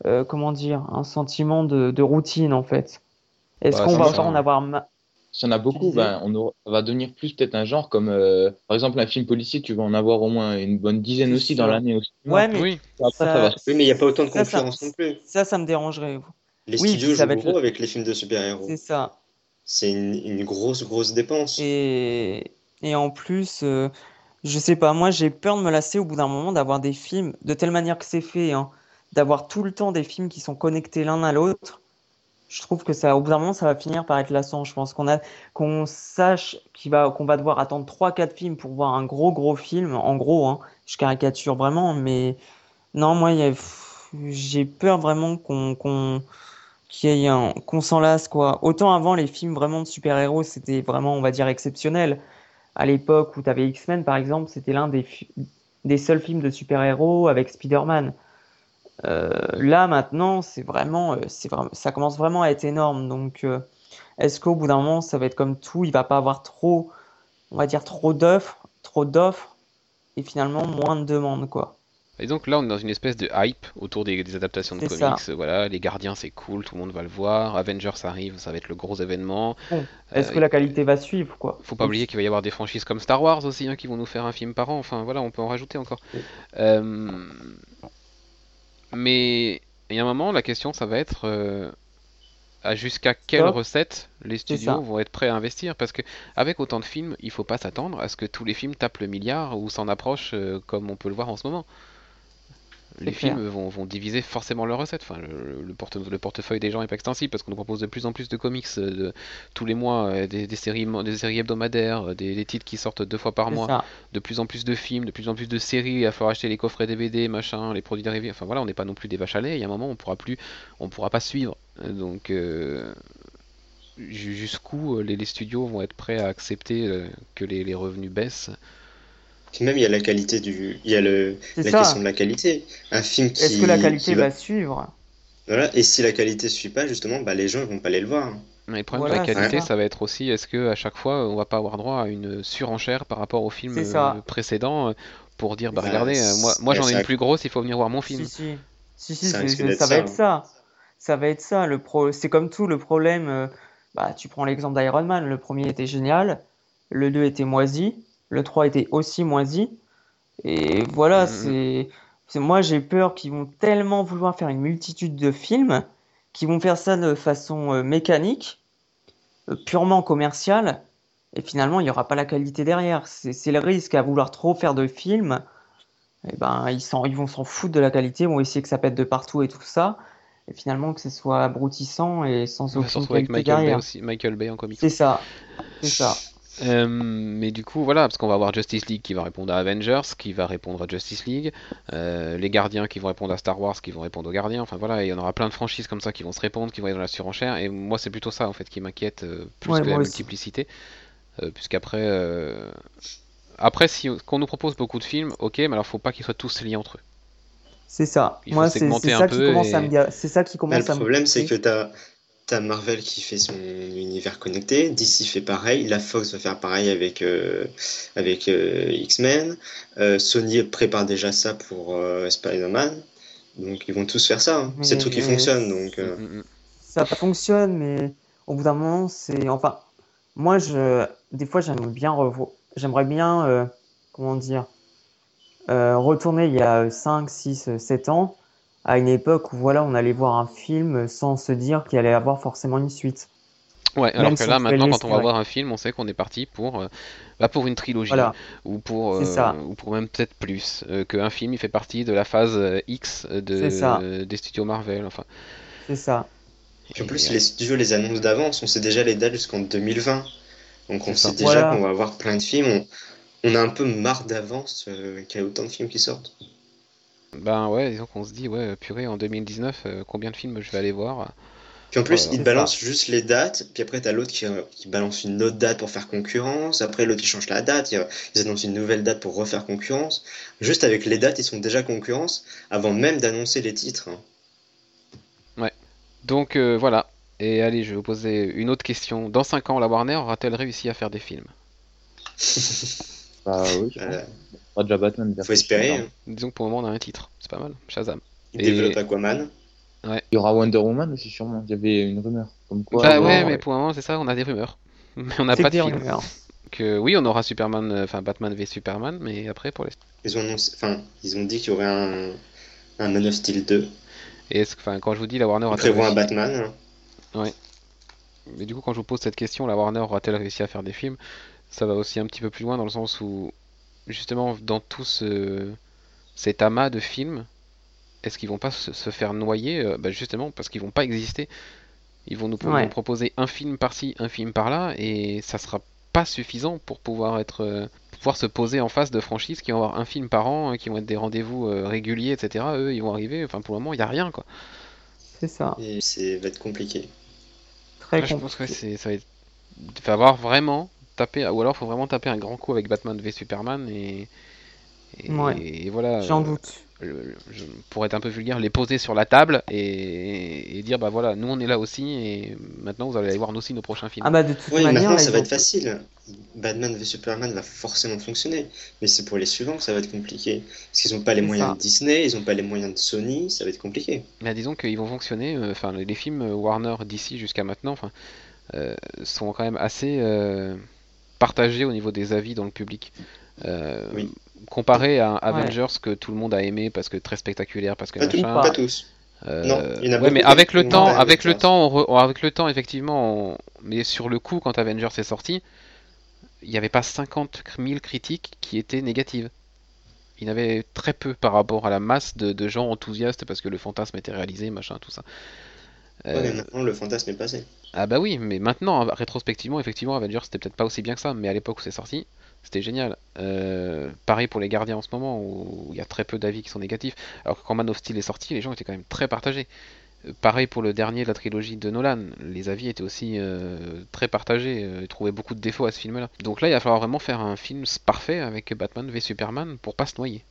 un sentiment de routine, en fait ? Est-ce qu'on va pas en avoir S'il y en a beaucoup, va devenir plus peut-être un genre comme, par exemple, un film policier, tu vas en avoir au moins une bonne dizaine aussi dans l'année. Aussi. Ouais, mais oui, mais il n'y a pas autant de concurrence non plus. Ça me dérangerait. Les studios jouent gros avec les films de super-héros. C'est ça. C'est une grosse dépense. Et en plus, je sais pas, moi j'ai peur de me lasser au bout d'un moment d'avoir des films, de telle manière que c'est fait, hein, d'avoir tout le temps des films qui sont connectés l'un à l'autre. Je trouve que ça, au bout d'un moment, ça va finir par être lassant. Je pense qu'on sache qu'on va devoir attendre 3-4 films pour voir un gros film. En gros, hein, je caricature vraiment, mais non, moi, j'ai peur vraiment qu'on s'en lasse, quoi. Autant avant, les films vraiment de super-héros, c'était vraiment, on va dire, exceptionnel. À l'époque où tu avais X-Men, par exemple, c'était l'un des seuls films de super-héros avec Spider-Man. Là maintenant, ça commence vraiment à être énorme. Donc, est-ce qu'au bout d'un moment, ça va être comme tout, il va pas avoir trop, on va dire trop d'offres, et finalement moins de demandes, quoi. Et donc là, on est dans une espèce de hype autour des adaptations de comics. Voilà, les Gardiens, c'est cool, tout le monde va le voir. Avengers arrive, ça va être le gros événement. Bon, est-ce que la qualité va suivre, quoi ? Faut pas oublier qu'il va y avoir des franchises comme Star Wars aussi, hein, qui vont nous faire un film par an. Enfin, voilà, on peut en rajouter encore. Mais il y a un moment, la question, ça va être à jusqu'à quelle recette les studios vont être prêts à investir. Parce qu'avec autant de films, il ne faut pas s'attendre à ce que tous les films tapent le milliard ou s'en approchent comme on peut le voir en ce moment. Les films vont diviser forcément leurs recettes. Enfin, le portefeuille des gens n'est pas extensible parce qu'on nous propose de plus en plus de comics tous les mois, des séries hebdomadaires, des titres qui sortent 2 fois par mois, de plus en plus de films, de plus en plus de séries. Il va falloir acheter les coffrets DVD, machin, les produits dérivés. Enfin voilà, on n'est pas non plus des vaches à lait. Il y a un moment, on ne pourra pas suivre. Donc jusqu'où les studios vont être prêts à accepter que les revenus baissent. Puis même, il y a la qualité question de la qualité. Un film qui... Est-ce que la qualité va suivre ? Voilà, et si la qualité ne suit pas, justement, les gens ne vont pas aller le voir. Mais le problème de la qualité, ça va être aussi, est-ce qu'à chaque fois, on ne va pas avoir droit à une surenchère par rapport au film précédent pour dire, regardez, moi j'en ai une plus grosse, il faut venir voir mon film. Si, ça va être ça. Ça va être ça. C'est comme tout, le problème... tu prends l'exemple d'Iron Man, le premier était génial, le 2 était moisi, le 3 était aussi moisi. Et voilà, moi j'ai peur qu'ils vont tellement vouloir faire une multitude de films, qu'ils vont faire ça de façon mécanique, purement commerciale, et finalement il n'y aura pas la qualité derrière. C'est le risque à vouloir trop faire de films. Et ils vont s'en foutre de la qualité, vont essayer que ça pète de partout et tout ça. Et finalement que ce soit abrutissant et sans aucune qualité derrière. Michael Bay en comics. C'est ça. Mais du coup voilà, parce qu'on va avoir Justice League qui va répondre à Avengers, qui va répondre à Justice League, les Gardiens qui vont répondre à Star Wars, qui vont répondre aux Gardiens, enfin voilà, il y en aura plein de franchises comme ça qui vont se répondre, qui vont être dans la surenchère, et moi c'est plutôt ça en fait qui m'inquiète plus que la multiplicité, puisqu'après si qu'on nous propose beaucoup de films, ok, mais alors faut pas qu'ils soient tous liés entre eux. C'est ça, moi c'est ça qui commence à me... Le problème c'est que t'as Marvel qui fait son univers connecté, DC fait pareil, la Fox va faire pareil avec X-Men, Sony prépare déjà ça pour Spider-Man, donc ils vont tous faire ça, hein. C'est le truc qui fonctionne. Donc, ça fonctionne, mais au bout d'un moment, c'est... Enfin, moi, des fois, j'aimerais bien, retourner il y a 5, 6, 7 ans, à une époque où on allait voir un film sans se dire qu'il allait avoir forcément une suite. Ouais, alors que là, maintenant, quand on va voir un film, on sait qu'on est parti pour une trilogie, voilà. ou pour même peut-être plus, qu'un film, il fait partie de la phase X des studios Marvel, enfin. C'est ça. Et en plus, les studios les annoncent d'avance, on sait déjà les dates jusqu'en 2020, donc on sait déjà qu'on va avoir plein de films, on a un peu marre d'avance qu'il y a autant de films qui sortent. Ben ouais, disons qu'on se dit, purée, en 2019, combien de films je vais aller voir ? Puis en plus, ils balancent juste les dates, puis après t'as l'autre qui balance une autre date pour faire concurrence, après l'autre il change la date, ils annoncent une nouvelle date pour refaire concurrence. Juste avec les dates, ils sont déjà concurrence, avant même d'annoncer les titres. Hein. Ouais, donc voilà. Et allez, je vais vous poser une autre question. Dans 5 ans, la Warner aura-t-elle réussi à faire des films ? Bah oui, pas déjà Batman. Faut espérer. Disons que pour le moment, on a un titre. C'est pas mal. Shazam. Il développe Aquaman. Ouais. Il y aura Wonder Woman aussi, sûrement. Il y avait une rumeur. Comme quoi. Bah ouais, mais pour le moment, c'est ça, on a des rumeurs. mais on n'a pas de film. Que, oui, on aura Superman, Batman v Superman, mais après pour les. Ils ont dit qu'il y aurait un Man of Steel 2. Et quand je vous dis la Warner. On prévoit un Batman. Hein. Ouais. Mais du coup, quand je vous pose cette question, la Warner aura-t-elle réussi à faire des films ? Ça va aussi un petit peu plus loin dans le sens où, justement, dans tout cet amas de films, est-ce qu'ils vont pas se faire noyer ? Justement, parce qu'ils vont pas exister. Ils vont nous proposer un film par-ci, un film par-là, et ça sera pas suffisant pour pouvoir se poser en face de franchises qui vont avoir un film par an, qui vont être des rendez-vous réguliers, etc. Eux, ils vont arriver. Pour le moment, il n'y a rien, quoi. C'est ça. Et ça va être compliqué. Très compliqué. Je pense que ça va être... il faut vraiment taper un grand coup avec Batman v Superman et voilà. J'en doute. Pour être un peu vulgaire, les poser sur la table et dire nous on est là aussi et maintenant vous allez aller voir aussi nos prochains films. De toute manière, maintenant ça va être facile. Batman v Superman va forcément fonctionner, mais c'est pour les suivants que ça va être compliqué parce qu'ils n'ont pas les moyens de Disney, ils n'ont pas les moyens de Sony, ça va être compliqué. Mais disons qu'ils vont fonctionner. Les films Warner, DC jusqu'à maintenant, sont quand même assez partagés au niveau des avis dans le public. Comparé à Avengers que tout le monde a aimé parce que très spectaculaire, parce que pas tous. Non, il y en a beaucoup, mais avec le temps, effectivement, mais sur le coup, quand Avengers est sorti, il n'y avait pas 50 000 critiques qui étaient négatives. Il y en avait très peu par rapport à la masse de gens enthousiastes parce que le fantasme était réalisé, machin, tout ça. Mais maintenant, le fantasme est passé. Mais maintenant, rétrospectivement, effectivement, Avengers c'était peut-être pas aussi bien que ça, mais à l'époque où c'est sorti, c'était génial. Pareil pour les Gardiens en ce moment, où il y a très peu d'avis qui sont négatifs, alors que quand Man of Steel est sorti, les gens étaient quand même très partagés. Pareil pour le dernier de la trilogie de Nolan, les avis étaient aussi très partagés, ils trouvaient beaucoup de défauts à ce film-là. Donc là, il va falloir vraiment faire un film parfait avec Batman v Superman pour pas se noyer.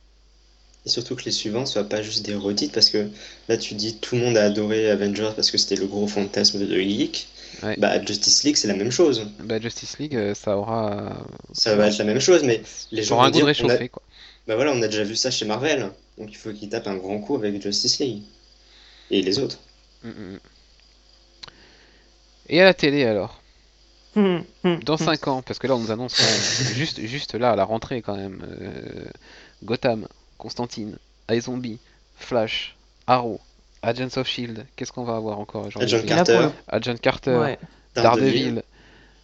Et surtout que les suivants ne soient pas juste des redites, parce que là tu dis tout le monde a adoré Avengers parce que c'était le gros fantasme de geek. Ouais. Justice League c'est la même chose. Justice League ça va être la même chose, mais les gens vont dire réchauffé, quoi. On a déjà vu ça chez Marvel, donc il faut qu'ils tapent un grand coup avec Justice League et les autres. Et à la télé alors. Dans 5 ans, parce que là on nous annonce juste là à la rentrée quand même Gotham, Constantine, iZombie, Flash, Arrow, Agents of S.H.I.E.L.D. Qu'est-ce qu'on va avoir encore aujourd'hui ? Agent Carter, Daredevil,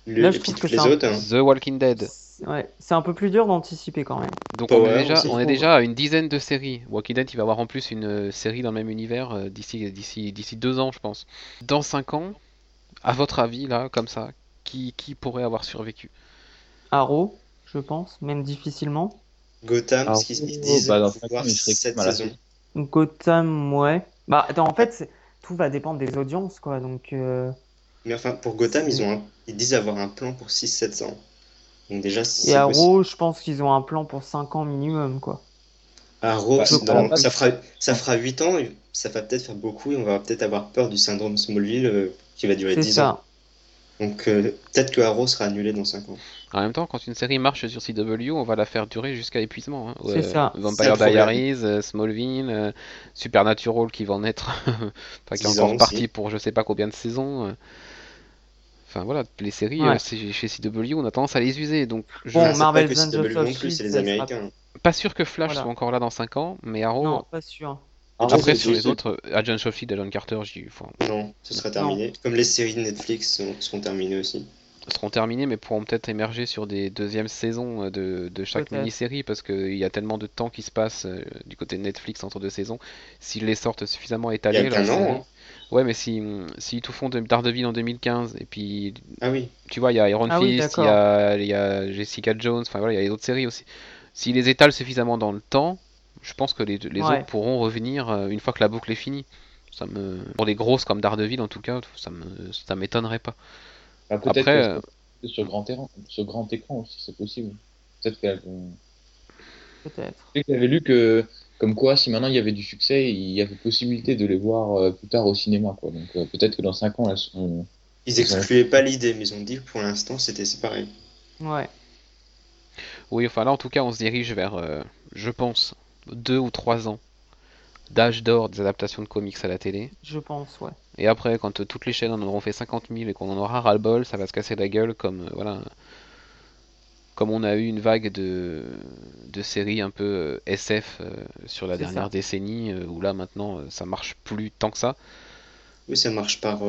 The Walking Dead. C'est un peu plus dur d'anticiper quand même. Donc on est déjà à une dizaine de séries. Walking Dead, il va avoir en plus une série dans le même univers d'ici 2 ans, je pense. Dans 5 ans, à votre avis, là, comme ça, qui pourrait avoir survécu ? Arrow, je pense, même difficilement. Gotham, parce qu'ils disent voir cette saison. Gotham, tout va dépendre des audiences, quoi. Donc, mais pour Gotham, ils disent avoir un plan pour 6-7 ans. Donc déjà, et Arrow, je pense qu'ils ont un plan pour 5 ans minimum, quoi. Arrow, ça fera 8 ans, et ça va peut-être faire beaucoup, et on va peut-être avoir peur du syndrome Smallville qui va durer 10 ans. Donc peut-être que Arrow sera annulé dans 5 ans. En même temps, quand une série marche sur CW, on va la faire durer jusqu'à épuisement. C'est ça. Vampire Diaries, Smallville, Supernatural qui va en être... qui est encore parti pour je sais pas combien de saisons. Les séries chez CW, on a tendance à les user. Donc, Marvel Zone CW non plus, c'est les Américains. Pas sûr que Flash soit encore là dans 5 ans, mais Arrow... Non, pas sûr. Après, sur les autres, Agent of S.H.I.E.L.D., Agent Carter, non, ce sera terminé. Comme les séries de Netflix seront terminées aussi. Seront terminées, mais pourront peut-être émerger sur des deuxièmes saisons de chaque mini-série, parce qu'il y a tellement de temps qui se passe du côté de Netflix entre 2 saisons. S'ils les sortent suffisamment étalés... Il y a qu'un an, ouais, mais si ils tout font de Daredevil en 2015, et puis... Ah oui. Tu vois, il y a Iron Fist, il y a Jessica Jones, il y a les autres séries aussi. S'ils les étalent suffisamment dans le temps... Je pense que les autres pourront revenir une fois que la boucle est finie. Pour des grosses comme Daredevil, en tout cas, ça m'étonnerait pas. Peut-être après, sur grand écran aussi, c'est possible. Peut-être qu'elles vont... Peut-être. J'avais lu que, comme quoi, si maintenant il y avait du succès, il y avait possibilité de les voir plus tard au cinéma, quoi. Donc peut-être que dans 5 ans, elles sont... Ils excluaient pas l'idée, mais ils ont dit que pour l'instant, c'était séparé. Ouais. Oui, là, en tout cas, on se dirige vers, je pense... 2 ou 3 ans d'âge d'or des adaptations de comics à la télé. Je pense, ouais. Et après, quand toutes les chaînes en auront fait 50 000 et qu'on en aura ras-le-bol, ça va se casser la gueule comme, voilà... Comme on a eu une vague de séries un peu SF sur la dernière décennie, où là maintenant ça marche plus tant que ça. Oui, ça marche par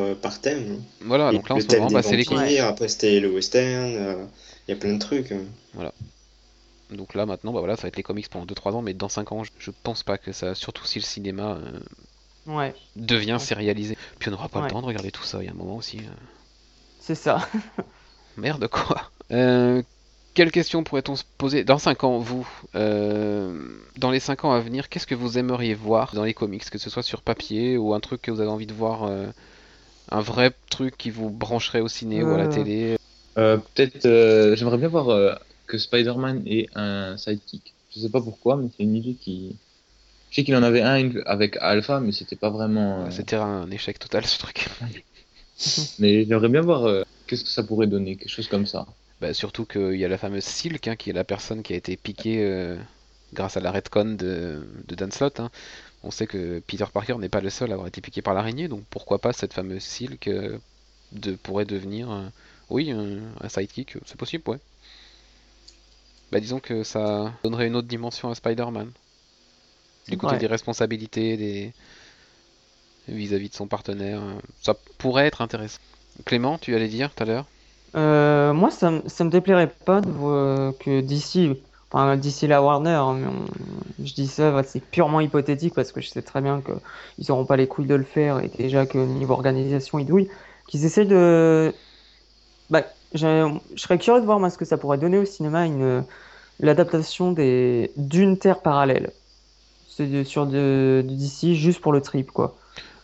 thème. Voilà, et donc là en ce moment, bah, c'est les vampires, après c'était le western, il y a plein de trucs. Voilà. Donc là maintenant, bah, voilà, ça va être les comics pendant 2-3 ans, mais dans 5 ans, je pense pas que ça, surtout si le cinéma devient sérialisé. Puis on n'aura pas le temps de regarder tout ça, il y a un moment aussi. C'est ça. Merde quoi. Quelle question pourrait-on se poser dans 5 ans, vous dans les 5 ans à venir, qu'est-ce que vous aimeriez voir dans les comics, que ce soit sur papier ou un truc que vous avez envie de voir, un vrai truc qui vous brancherait au ciné ou à la télé? Peut-être, j'aimerais bien voir que Spider-Man ait un sidekick. Je sais pas pourquoi, mais c'est une idée qui... Je sais qu'il en avait un avec Alpha, mais c'était pas vraiment... C'était un échec total, ce truc. Mais j'aimerais bien voir qu'est-ce que ça pourrait donner, quelque chose comme ça. Bah, surtout qu'il y a la fameuse Silk, hein, qui est la personne qui a été piquée grâce à la retcon de Dan Slott. Hein. On sait que Peter Parker n'est pas le seul à avoir été piqué par l'araignée, donc pourquoi pas cette fameuse Silk pourrait devenir un sidekick, c'est possible, ouais. Bah, disons que ça donnerait une autre dimension à Spider-Man. Du côté des responsabilités, vis-à-vis de son partenaire, ça pourrait être intéressant. Clément, tu allais dire tout à l'heure? Moi, ça me déplairait pas que d'ici la Warner, hein, mais je dis ça, c'est purement hypothétique parce que je sais très bien qu'ils auront pas les couilles de le faire et déjà que niveau organisation ils douillent, qu'ils essaient de... Bah, je serais curieux de voir moi ce que ça pourrait donner au cinéma l'adaptation d'une Terre parallèle. C'est sur de DC juste pour le trip, quoi.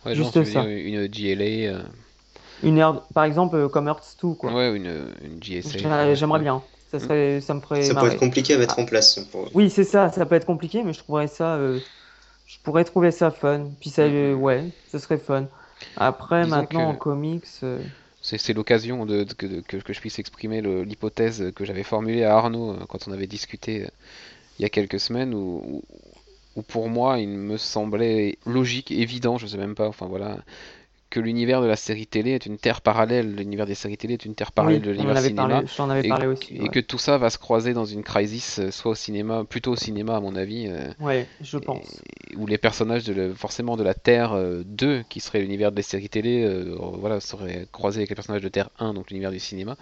Ouais, juste genre, ça. Une GLA... Une par exemple comme Earth 2 quoi. Ouais, une GSA. J'aimerais bien. Ça me ferait marrer. Peut être compliqué à mettre en place. Pour... Oui, c'est ça. Ça peut être compliqué, mais je trouverais ça. Je pourrais trouver ça fun. Puis ça, ça serait fun. Après, disons maintenant en comics. C'est l'occasion que je puisse exprimer l'hypothèse que j'avais formulée à Arnaud quand on avait discuté il y a quelques semaines où pour moi il me semblait logique, évident, je sais même pas. Enfin voilà. Que l'univers de la série télé est une terre parallèle, l'univers des séries télé est une terre parallèle de l'univers cinéma, et que tout ça va se croiser dans une crisis, soit au cinéma, plutôt au cinéma à mon avis, je pense, où les personnages forcément de la Terre 2, qui serait l'univers des séries télé, seraient croisés avec les personnages de Terre 1, donc l'univers du cinéma.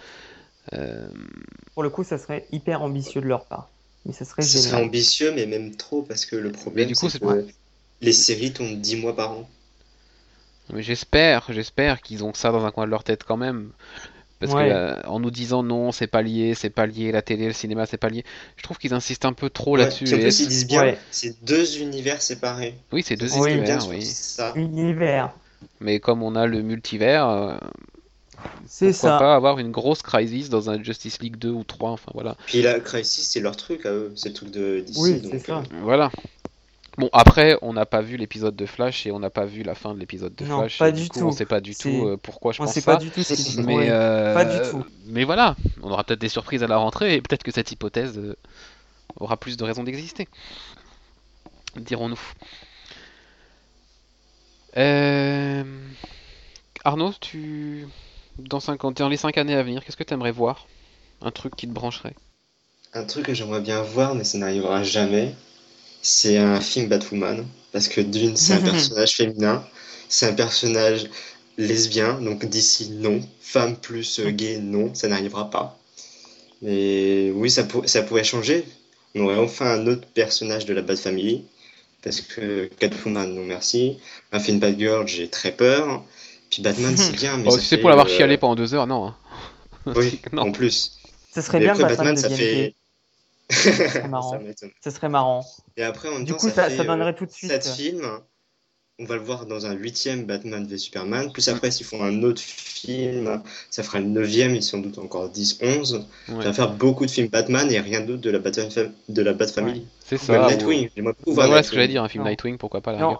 Pour le coup, ça serait hyper ambitieux de leur part, mais ça serait génial. Ce serait ambitieux, mais même trop, parce que le problème, c'est que les séries tournent 10 mois par an. Mais j'espère qu'ils ont ça dans un coin de leur tête quand même. Parce que là, en nous disant non, c'est pas lié, la télé, le cinéma, c'est pas lié. Je trouve qu'ils insistent un peu trop là-dessus. Ils disent bien, c'est deux univers séparés. Oui, c'est deux univers. Univers. Mais comme on a le multivers, pourquoi pas avoir une grosse crisis dans un Justice League 2 ou 3, enfin voilà. Puis la crisis, c'est leur truc à eux, c'est le truc de DC. Oui, donc, c'est ça. Voilà. Bon, après, on n'a pas vu l'épisode de Flash et on n'a pas vu la fin de l'épisode de Flash. Non, pas du tout. On ne sait pas du tout pourquoi je pense ça. On ne sait pas du tout ce qu'ils ont. Pas du tout. Mais voilà, on aura peut-être des surprises à la rentrée et peut-être que cette hypothèse aura plus de raisons d'exister. Dirons-nous. Arnaud, dans les 5 années à venir, qu'est-ce que tu aimerais voir? Un truc qui te brancherait? Un truc que j'aimerais bien voir, mais ça n'arrivera jamais. C'est un film Batwoman, parce que d'une, c'est un personnage féminin, c'est un personnage lesbien, donc d'ici, non. Femme plus gay, non, ça n'arrivera pas. Mais oui, ça pourrait changer. On aurait enfin un autre personnage de la Bat Family, parce que Catwoman, non merci. Un film Batgirl, j'ai très peur. Puis Batman, c'est bien, mais... c'est pour l'avoir chialé pendant 2 heures, non. Oui, non. En plus. Ça serait bien, Batman, ça fait... Ce serait marrant. Et après, en même temps, ça donnerait tout de suite. 7 films, on va le voir dans un 8e Batman v Superman. Plus après, s'ils font un autre film, ça fera le 9e, et sans doute encore 10, 11. Ouais. Ça va faire beaucoup de films Batman et rien d'autre de la Bat Family. Ouais. C'est ça. Même Nightwing. Voilà ce que j'allais dire, un film Nightwing, pourquoi pas.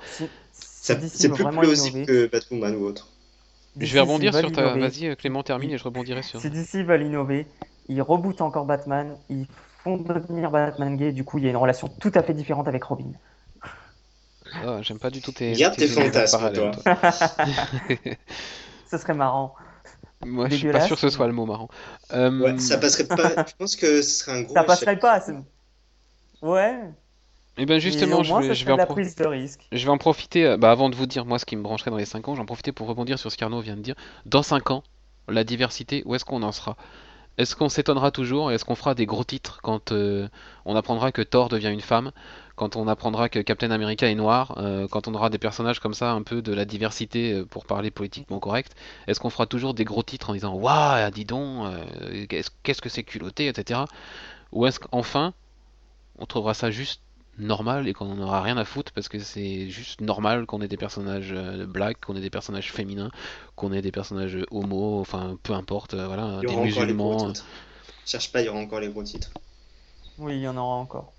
C'est plus plausible que Batwoman ou autre. Je vais rebondir sur ta. Vas-y, Clément, termine et je rebondirai sur. Si DC va l'innover, il reboot encore Batman, il font devenir Batman gay, du coup il y a une relation tout à fait différente avec Robin. Oh, j'aime pas du tout tes. Garde tes fantasmes, toi. Ça serait marrant. Moi, je suis pas sûr que ce soit le mot marrant. Ouais, ça passerait pas. Je pense que ce serait un gros. Ça passerait pas. C'est... Ouais. Et ben justement, je vais en profiter. Bah, avant de vous dire moi ce qui me brancherait dans les 5 ans, j'en profite pour rebondir sur ce qu'Arnaud vient de dire. Dans 5 ans, la diversité, où est-ce qu'on en sera ? Est-ce qu'on s'étonnera toujours ? Est-ce qu'on fera des gros titres quand on apprendra que Thor devient une femme ? Quand on apprendra que Captain America est noir, quand on aura des personnages comme ça, un peu de la diversité pour parler politiquement correct, est-ce qu'on fera toujours des gros titres en disant « Waouh, dis donc, qu'est-ce que c'est culotté ?» etc. Ou est-ce qu'enfin, on trouvera ça juste normal et qu'on n'en aura rien à foutre parce que c'est juste normal qu'on ait des personnages blacks, qu'on ait des personnages féminins, qu'on ait des personnages homo, enfin peu importe, voilà, des musulmans. Cherche pas, il y aura encore les gros titres. Oui, il y en aura encore.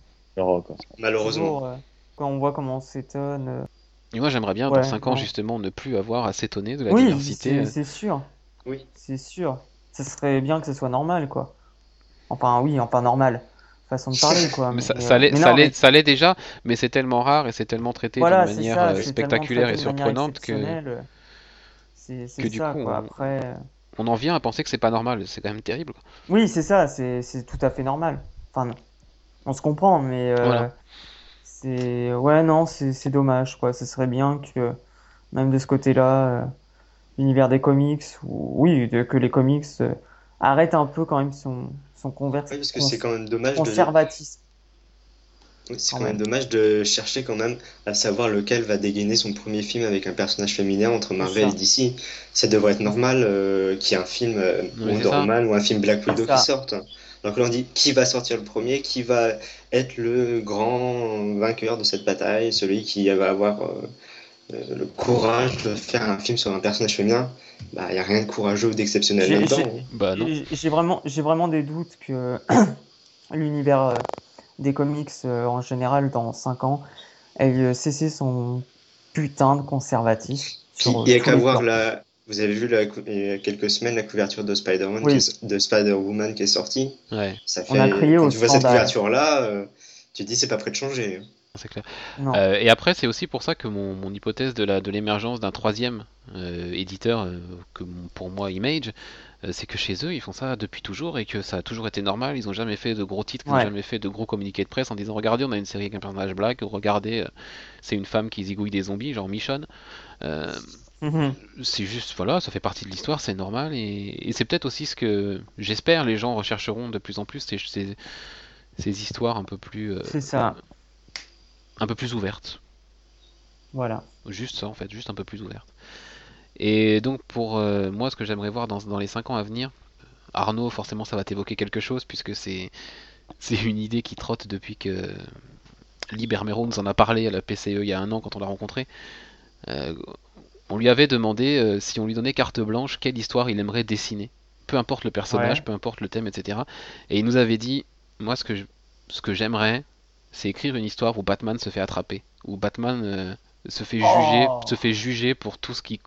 Malheureusement. Toujours, quand on voit comment on s'étonne. Et moi j'aimerais bien dans 5 ans justement ne plus avoir à s'étonner de la diversité. Oui, c'est sûr. Oui. C'est sûr. Ce serait bien que ce soit normal quoi. Enfin oui, enfin normal. Façon de parler quoi. Mais ça l'est déjà, mais c'est tellement rare et c'est tellement traité d'une manière spectaculaire et surprenante que. C'est que ça, du coup. Quoi. Après. On en vient à penser que c'est pas normal, c'est quand même terrible. Oui, c'est ça, c'est tout à fait normal. Enfin. On se comprend, mais c'est c'est dommage quoi. Ce serait bien que même de ce côté-là, l'univers des comics, que les comics arrêtent un peu quand même son conservatisme. Oui, parce que c'est quand même dommage. Conservatisme. De... C'est quand même dommage de chercher quand même à savoir lequel va dégainer son premier film avec un personnage féminin entre Marvel et DC. Ça devrait être normal qu'il y ait un film Wonder Woman ou un film Black Widow qui sorte. Donc là on dit qui va sortir le premier, qui va être le grand vainqueur de cette bataille, celui qui va avoir le courage de faire un film sur un personnage féminin. Bah il y a rien de courageux ou d'exceptionnel là-dedans. J'ai vraiment des doutes que l'univers des comics en général dans 5 ans ait cessé son putain de conservatisme. Il y a qu'à voir la... Vous avez vu il y a quelques semaines la couverture de Spider-Man de Spider-Woman qui est sortie. Ouais. Ça fait... On a crié quand tu vois cette couverture-là, tu te dis c'est pas prêt de changer. C'est clair. Et après c'est aussi pour ça que mon hypothèse de l'émergence d'un troisième éditeur que pour moi Image, c'est que chez eux ils font ça depuis toujours et que ça a toujours été normal. Ils n'ont jamais fait de gros titres, ils n'ont jamais fait de gros communiqués de presse en disant regardez on a une série avec un personnage black, regardez c'est une femme qui zigouille des zombies genre Michonne. C'est juste, ça fait partie de l'histoire, c'est normal et c'est peut-être aussi ce que j'espère les gens rechercheront de plus en plus, ces histoires un peu plus un peu plus ouvertes, juste ça en fait, juste un peu plus ouvertes. Et donc pour moi ce que j'aimerais voir dans les 5 ans à venir, Arnaud forcément ça va t'évoquer quelque chose puisque c'est une idée qui trotte depuis que Libermero nous en a parlé à la PCE il y a 1 an quand on l'a rencontré. On lui avait demandé si on lui donnait carte blanche, quelle histoire il aimerait dessiner. Peu importe le personnage, peu importe le thème, etc. Et il nous avait dit, moi ce que j'aimerais, c'est écrire une histoire où Batman se fait attraper, où Batman se fait juger pour tout ce qui,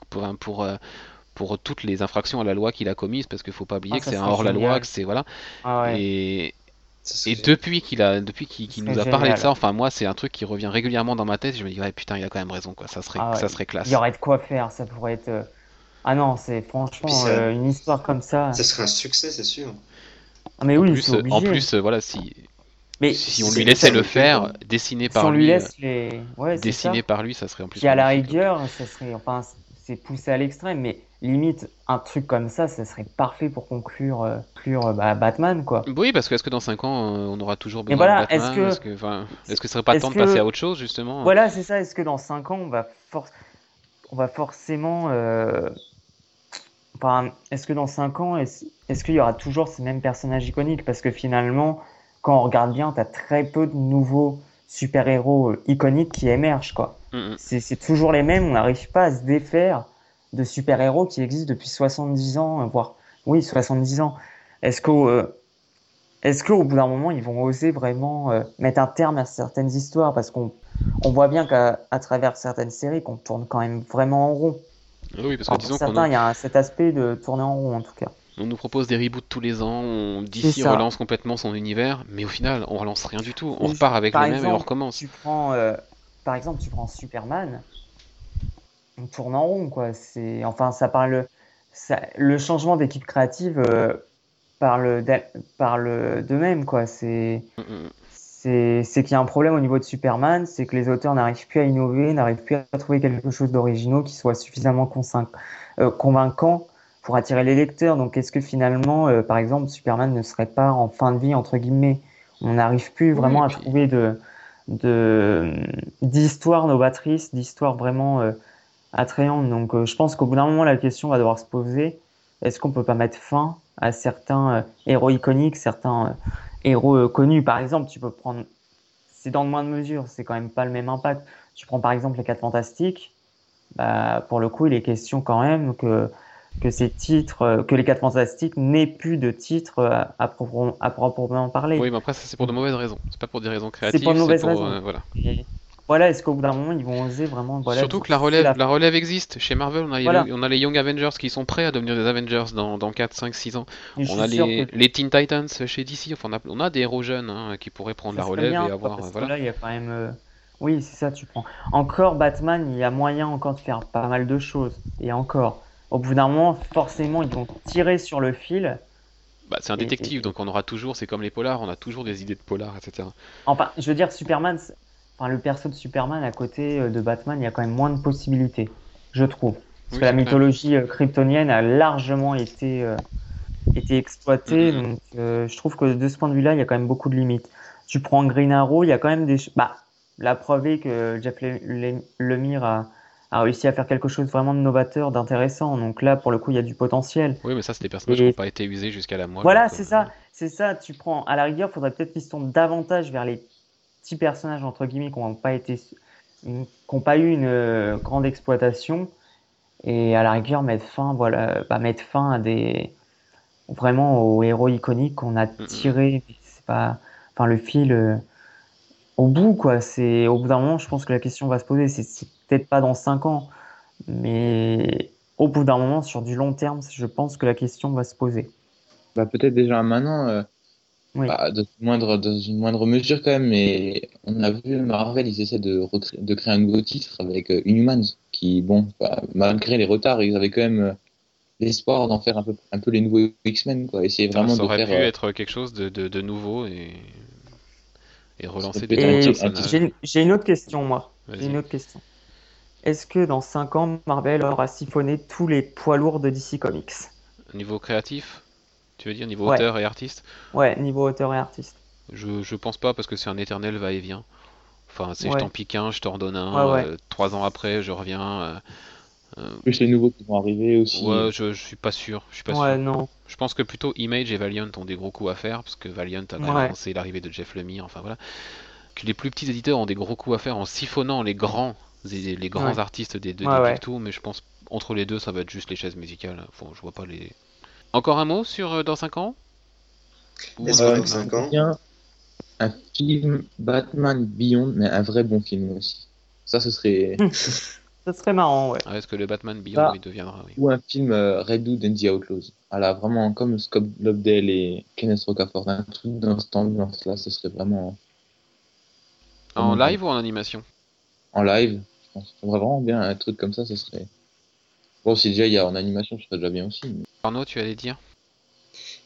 pour toutes les infractions à la loi qu'il a commises, parce qu'il faut pas oublier que c'est un hors la loi, que c'est Et depuis qu'il nous a parlé de ça, enfin moi c'est un truc qui revient régulièrement dans ma tête et je me dis il a quand même raison quoi, ça serait classe. Il y aurait de quoi faire, ça pourrait être... Ah non, c'est franchement une histoire comme ça... Ça serait un succès, c'est sûr. Ah mais oui, c'est obligé. En plus, si on lui laissait le faire, dessiné par lui... dessiné par lui, ça serait en plus... Puis à la rigueur, ça serait... Enfin, c'est poussé à l'extrême, mais... Limite, un truc comme ça serait parfait pour conclure Batman, quoi. Oui, parce que est-ce que dans 5 ans, on aura toujours besoin de Batman ? Est-ce que ce serait pas temps de passer à autre chose, justement ? Voilà, c'est ça. Est-ce que dans 5 ans, on va forcément... Enfin, est-ce que dans 5 ans, est-ce qu'il y aura toujours ces mêmes personnages iconiques ? Parce que finalement, quand on regarde bien, t'as très peu de nouveaux super-héros iconiques qui émergent, quoi. Mm-hmm. C'est toujours les mêmes, on n'arrive pas à se défaire de super-héros qui existent depuis 70 ans, voire... Oui, 70 ans. Est-ce qu'au bout d'un moment, ils vont oser vraiment mettre un terme à certaines histoires ? Parce qu'on voit bien qu'à travers certaines séries, qu'on tourne quand même vraiment en rond. Oui, parce que disons il y a cet aspect de tourner en rond, en tout cas. On nous propose des reboots tous les ans, DC relance complètement son univers, mais au final, on relance rien du tout. On repart avec le même et on recommence. Tu prends par exemple, tu prends Superman, on tourne en rond, quoi. C'est, enfin, ça parle, ça, le changement d'équipe créative parle d'eux-mêmes, quoi. C'est qu'il y a un problème au niveau de Superman, c'est que les auteurs n'arrivent plus à innover, n'arrivent plus à trouver quelque chose d'original qui soit suffisamment convaincant pour attirer les lecteurs. Donc, est-ce que finalement, par exemple, Superman ne serait pas en fin de vie, entre guillemets? On n'arrive plus vraiment à trouver d'histoire novatrice, d'histoire vraiment attrayante. Donc, je pense qu'au bout d'un moment, la question va devoir se poser. Est-ce qu'on peut pas mettre fin à certains héros iconiques, certains héros connus? Par exemple, tu peux prendre... C'est dans de moindres mesures, c'est quand même pas le même impact. Tu prends par exemple les 4 Fantastiques. Bah, pour le coup, il est question quand même que les 4 Fantastiques n'aient plus de titres à proprement parler. Oui, mais après, ça, c'est pour de mauvaises raisons. C'est pas pour des raisons créatives. C'est pour de mauvaises raisons. Voilà. Et... Voilà, est-ce qu'au bout d'un moment, ils vont oser vraiment... Voilà, surtout que la relève existe. Chez Marvel, on a les Young Avengers qui sont prêts à devenir des Avengers dans 4, 5, 6 ans. On a les Teen Titans chez DC. Enfin, on a des héros jeunes qui pourraient prendre la relève bien, et avoir... Parce que là, il y a quand même... Oui, c'est ça, tu prends. Encore, Batman, il y a moyen encore de faire pas mal de choses. Et encore, au bout d'un moment, forcément, ils vont tirer sur le fil... Bah, c'est un détective, donc on aura toujours... C'est comme les polars, on a toujours des idées de polars, etc. Enfin, je veux dire, Superman... Enfin, le perso de Superman à côté de Batman, il y a quand même moins de possibilités, je trouve. Parce que la mythologie kryptonienne a largement été exploitée. Mm-hmm. Donc, je trouve que de ce point de vue-là, il y a quand même beaucoup de limites. Tu prends Green Arrow, il y a quand même des... Bah, la preuve est que Jeff Lemire a réussi à faire quelque chose vraiment de novateur, d'intéressant. Donc là, pour le coup, il y a du potentiel. Oui, mais ça, c'est des personnages qui n'ont pas été usés jusqu'à la moelle. Voilà, c'est ça. C'est ça. Tu prends... À la rigueur, il faudrait peut-être qu'ils se tournent davantage vers les... petits personnages entre guillemets qui n'ont pas eu une grande exploitation, et à la rigueur mettre fin à des vraiment aux héros iconiques qu'on a tiré le fil au bout, quoi. C'est au bout d'un moment, je pense que la question va se poser. C'est peut-être pas dans 5 ans, mais au bout d'un moment, sur du long terme, je pense que la question va se poser. Bah, peut-être déjà maintenant. Oui. Bah, dans une moindre mesure quand même, mais on a vu Marvel, ils essaient de créer un nouveau titre avec Inhumans, qui, bon, bah, malgré les retards, ils avaient quand même l'espoir d'en faire un peu les nouveaux X-Men, quoi. Essayer vraiment de faire... Ça aurait pu être quelque chose de nouveau et relancer des personnages. J'ai une autre question, moi. Vas-y. J'ai une autre question. Est-ce que dans 5 ans, Marvel aura siphonné tous les poids lourds de DC Comics? Niveau créatif? Tu veux dire niveau auteur et artiste? Ouais, niveau auteur et artiste. Je pense pas, parce que c'est un éternel va-et-vient. Enfin, c'est je t'en pique un, je t'en donne un, 3 ans après, je reviens. Plus les nouveaux qui vont arriver aussi. Ouais, je suis pas sûr. Je suis pas sûr. Non. Je pense que plutôt Image et Valiant ont des gros coups à faire, parce que Valiant a annoncé l'arrivée de Jeff Lemire, enfin voilà. Que les plus petits éditeurs ont des gros coups à faire en siphonnant les grands artistes des deux et tout, mais je pense entre les deux, ça va être juste les chaises musicales. Enfin, je vois pas les... Encore un mot sur dans 5 ans? Est-ce que dans 5 ans un film Batman Beyond, mais un vrai bon film aussi. Ça, ce serait... ça serait marrant, ouais. Ah, est-ce que le Batman Beyond il deviendra... Oui. Ou un film Red Hood and the Outlaws. Voilà, vraiment comme Scott Lobdell et Kenneth Rocafort. Un truc dans cette ambiance-là, ce serait vraiment... En live ou en animation? En live, je pense. Vraiment bien, un truc comme ça, ce serait... Bon, si déjà il y a en animation, ce serait déjà bien aussi. Mais... Arnaud, tu allais dire?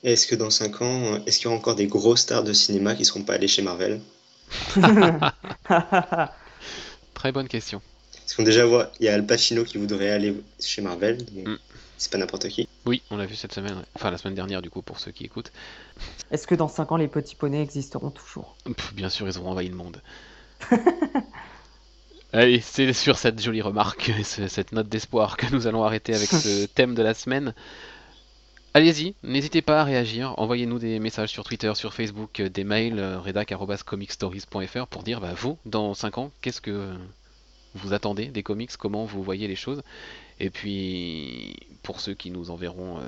Est-ce que dans 5 ans, est-ce qu'il y aura encore des gros stars de cinéma qui ne seront pas allés chez Marvel? Très bonne question. Parce qu'on déjà voit, il y a Al Pacino qui voudrait aller chez Marvel, donc c'est pas n'importe qui. Oui, on l'a vu cette semaine, enfin la semaine dernière du coup, pour ceux qui écoutent. Est-ce que dans 5 ans, les petits poneys existeront toujours? Bien sûr, ils auront envahi le monde. Allez, c'est sur cette jolie remarque, cette note d'espoir que nous allons arrêter avec ce thème de la semaine. Allez-y, n'hésitez pas à réagir, envoyez-nous des messages sur Twitter, sur Facebook, des mails, redac@comicstories.fr pour dire, bah, vous, dans 5 ans, qu'est-ce que vous attendez des comics, comment vous voyez les choses. Et puis, pour ceux qui nous enverront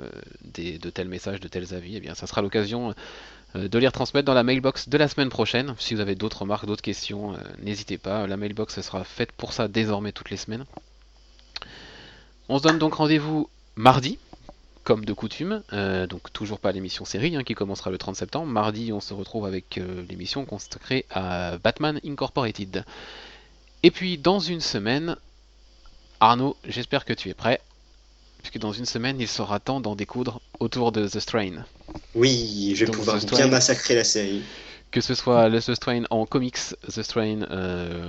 de tels messages, de tels avis, eh bien, ça sera l'occasion... de les retransmettre dans la mailbox de la semaine prochaine. Si vous avez d'autres remarques, d'autres questions, n'hésitez pas. La mailbox sera faite pour ça désormais toutes les semaines. On se donne donc rendez-vous mardi, comme de coutume. Donc toujours pas l'émission série qui commencera le 30 septembre. Mardi, on se retrouve avec l'émission consacrée à Batman Incorporated. Et puis dans une semaine, Arnaud, j'espère que tu es prêt, puisque dans une semaine, il sera temps d'en découdre autour de The Strain. Oui, je vais pouvoir bien massacrer la série. Que ce soit le The Strain en comics, The Strain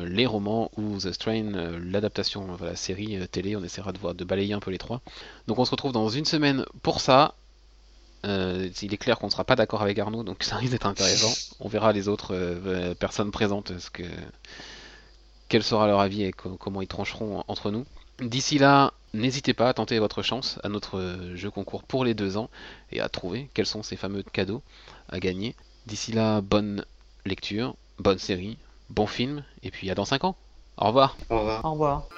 les romans ou The Strain l'adaptation, la voilà, série télé, on essaiera de balayer un peu les trois. Donc on se retrouve dans une semaine pour ça. Il est clair qu'on ne sera pas d'accord avec Arnaud, donc ça risque d'être intéressant. On verra les autres personnes présentes, quel sera leur avis et comment ils trancheront entre nous. D'ici là, n'hésitez pas à tenter votre chance à notre jeu concours pour les 2 ans et à trouver quels sont ces fameux cadeaux à gagner. D'ici là, bonne lecture, bonne série, bon film, et puis à dans 5 ans. Au revoir. Au revoir. Au revoir.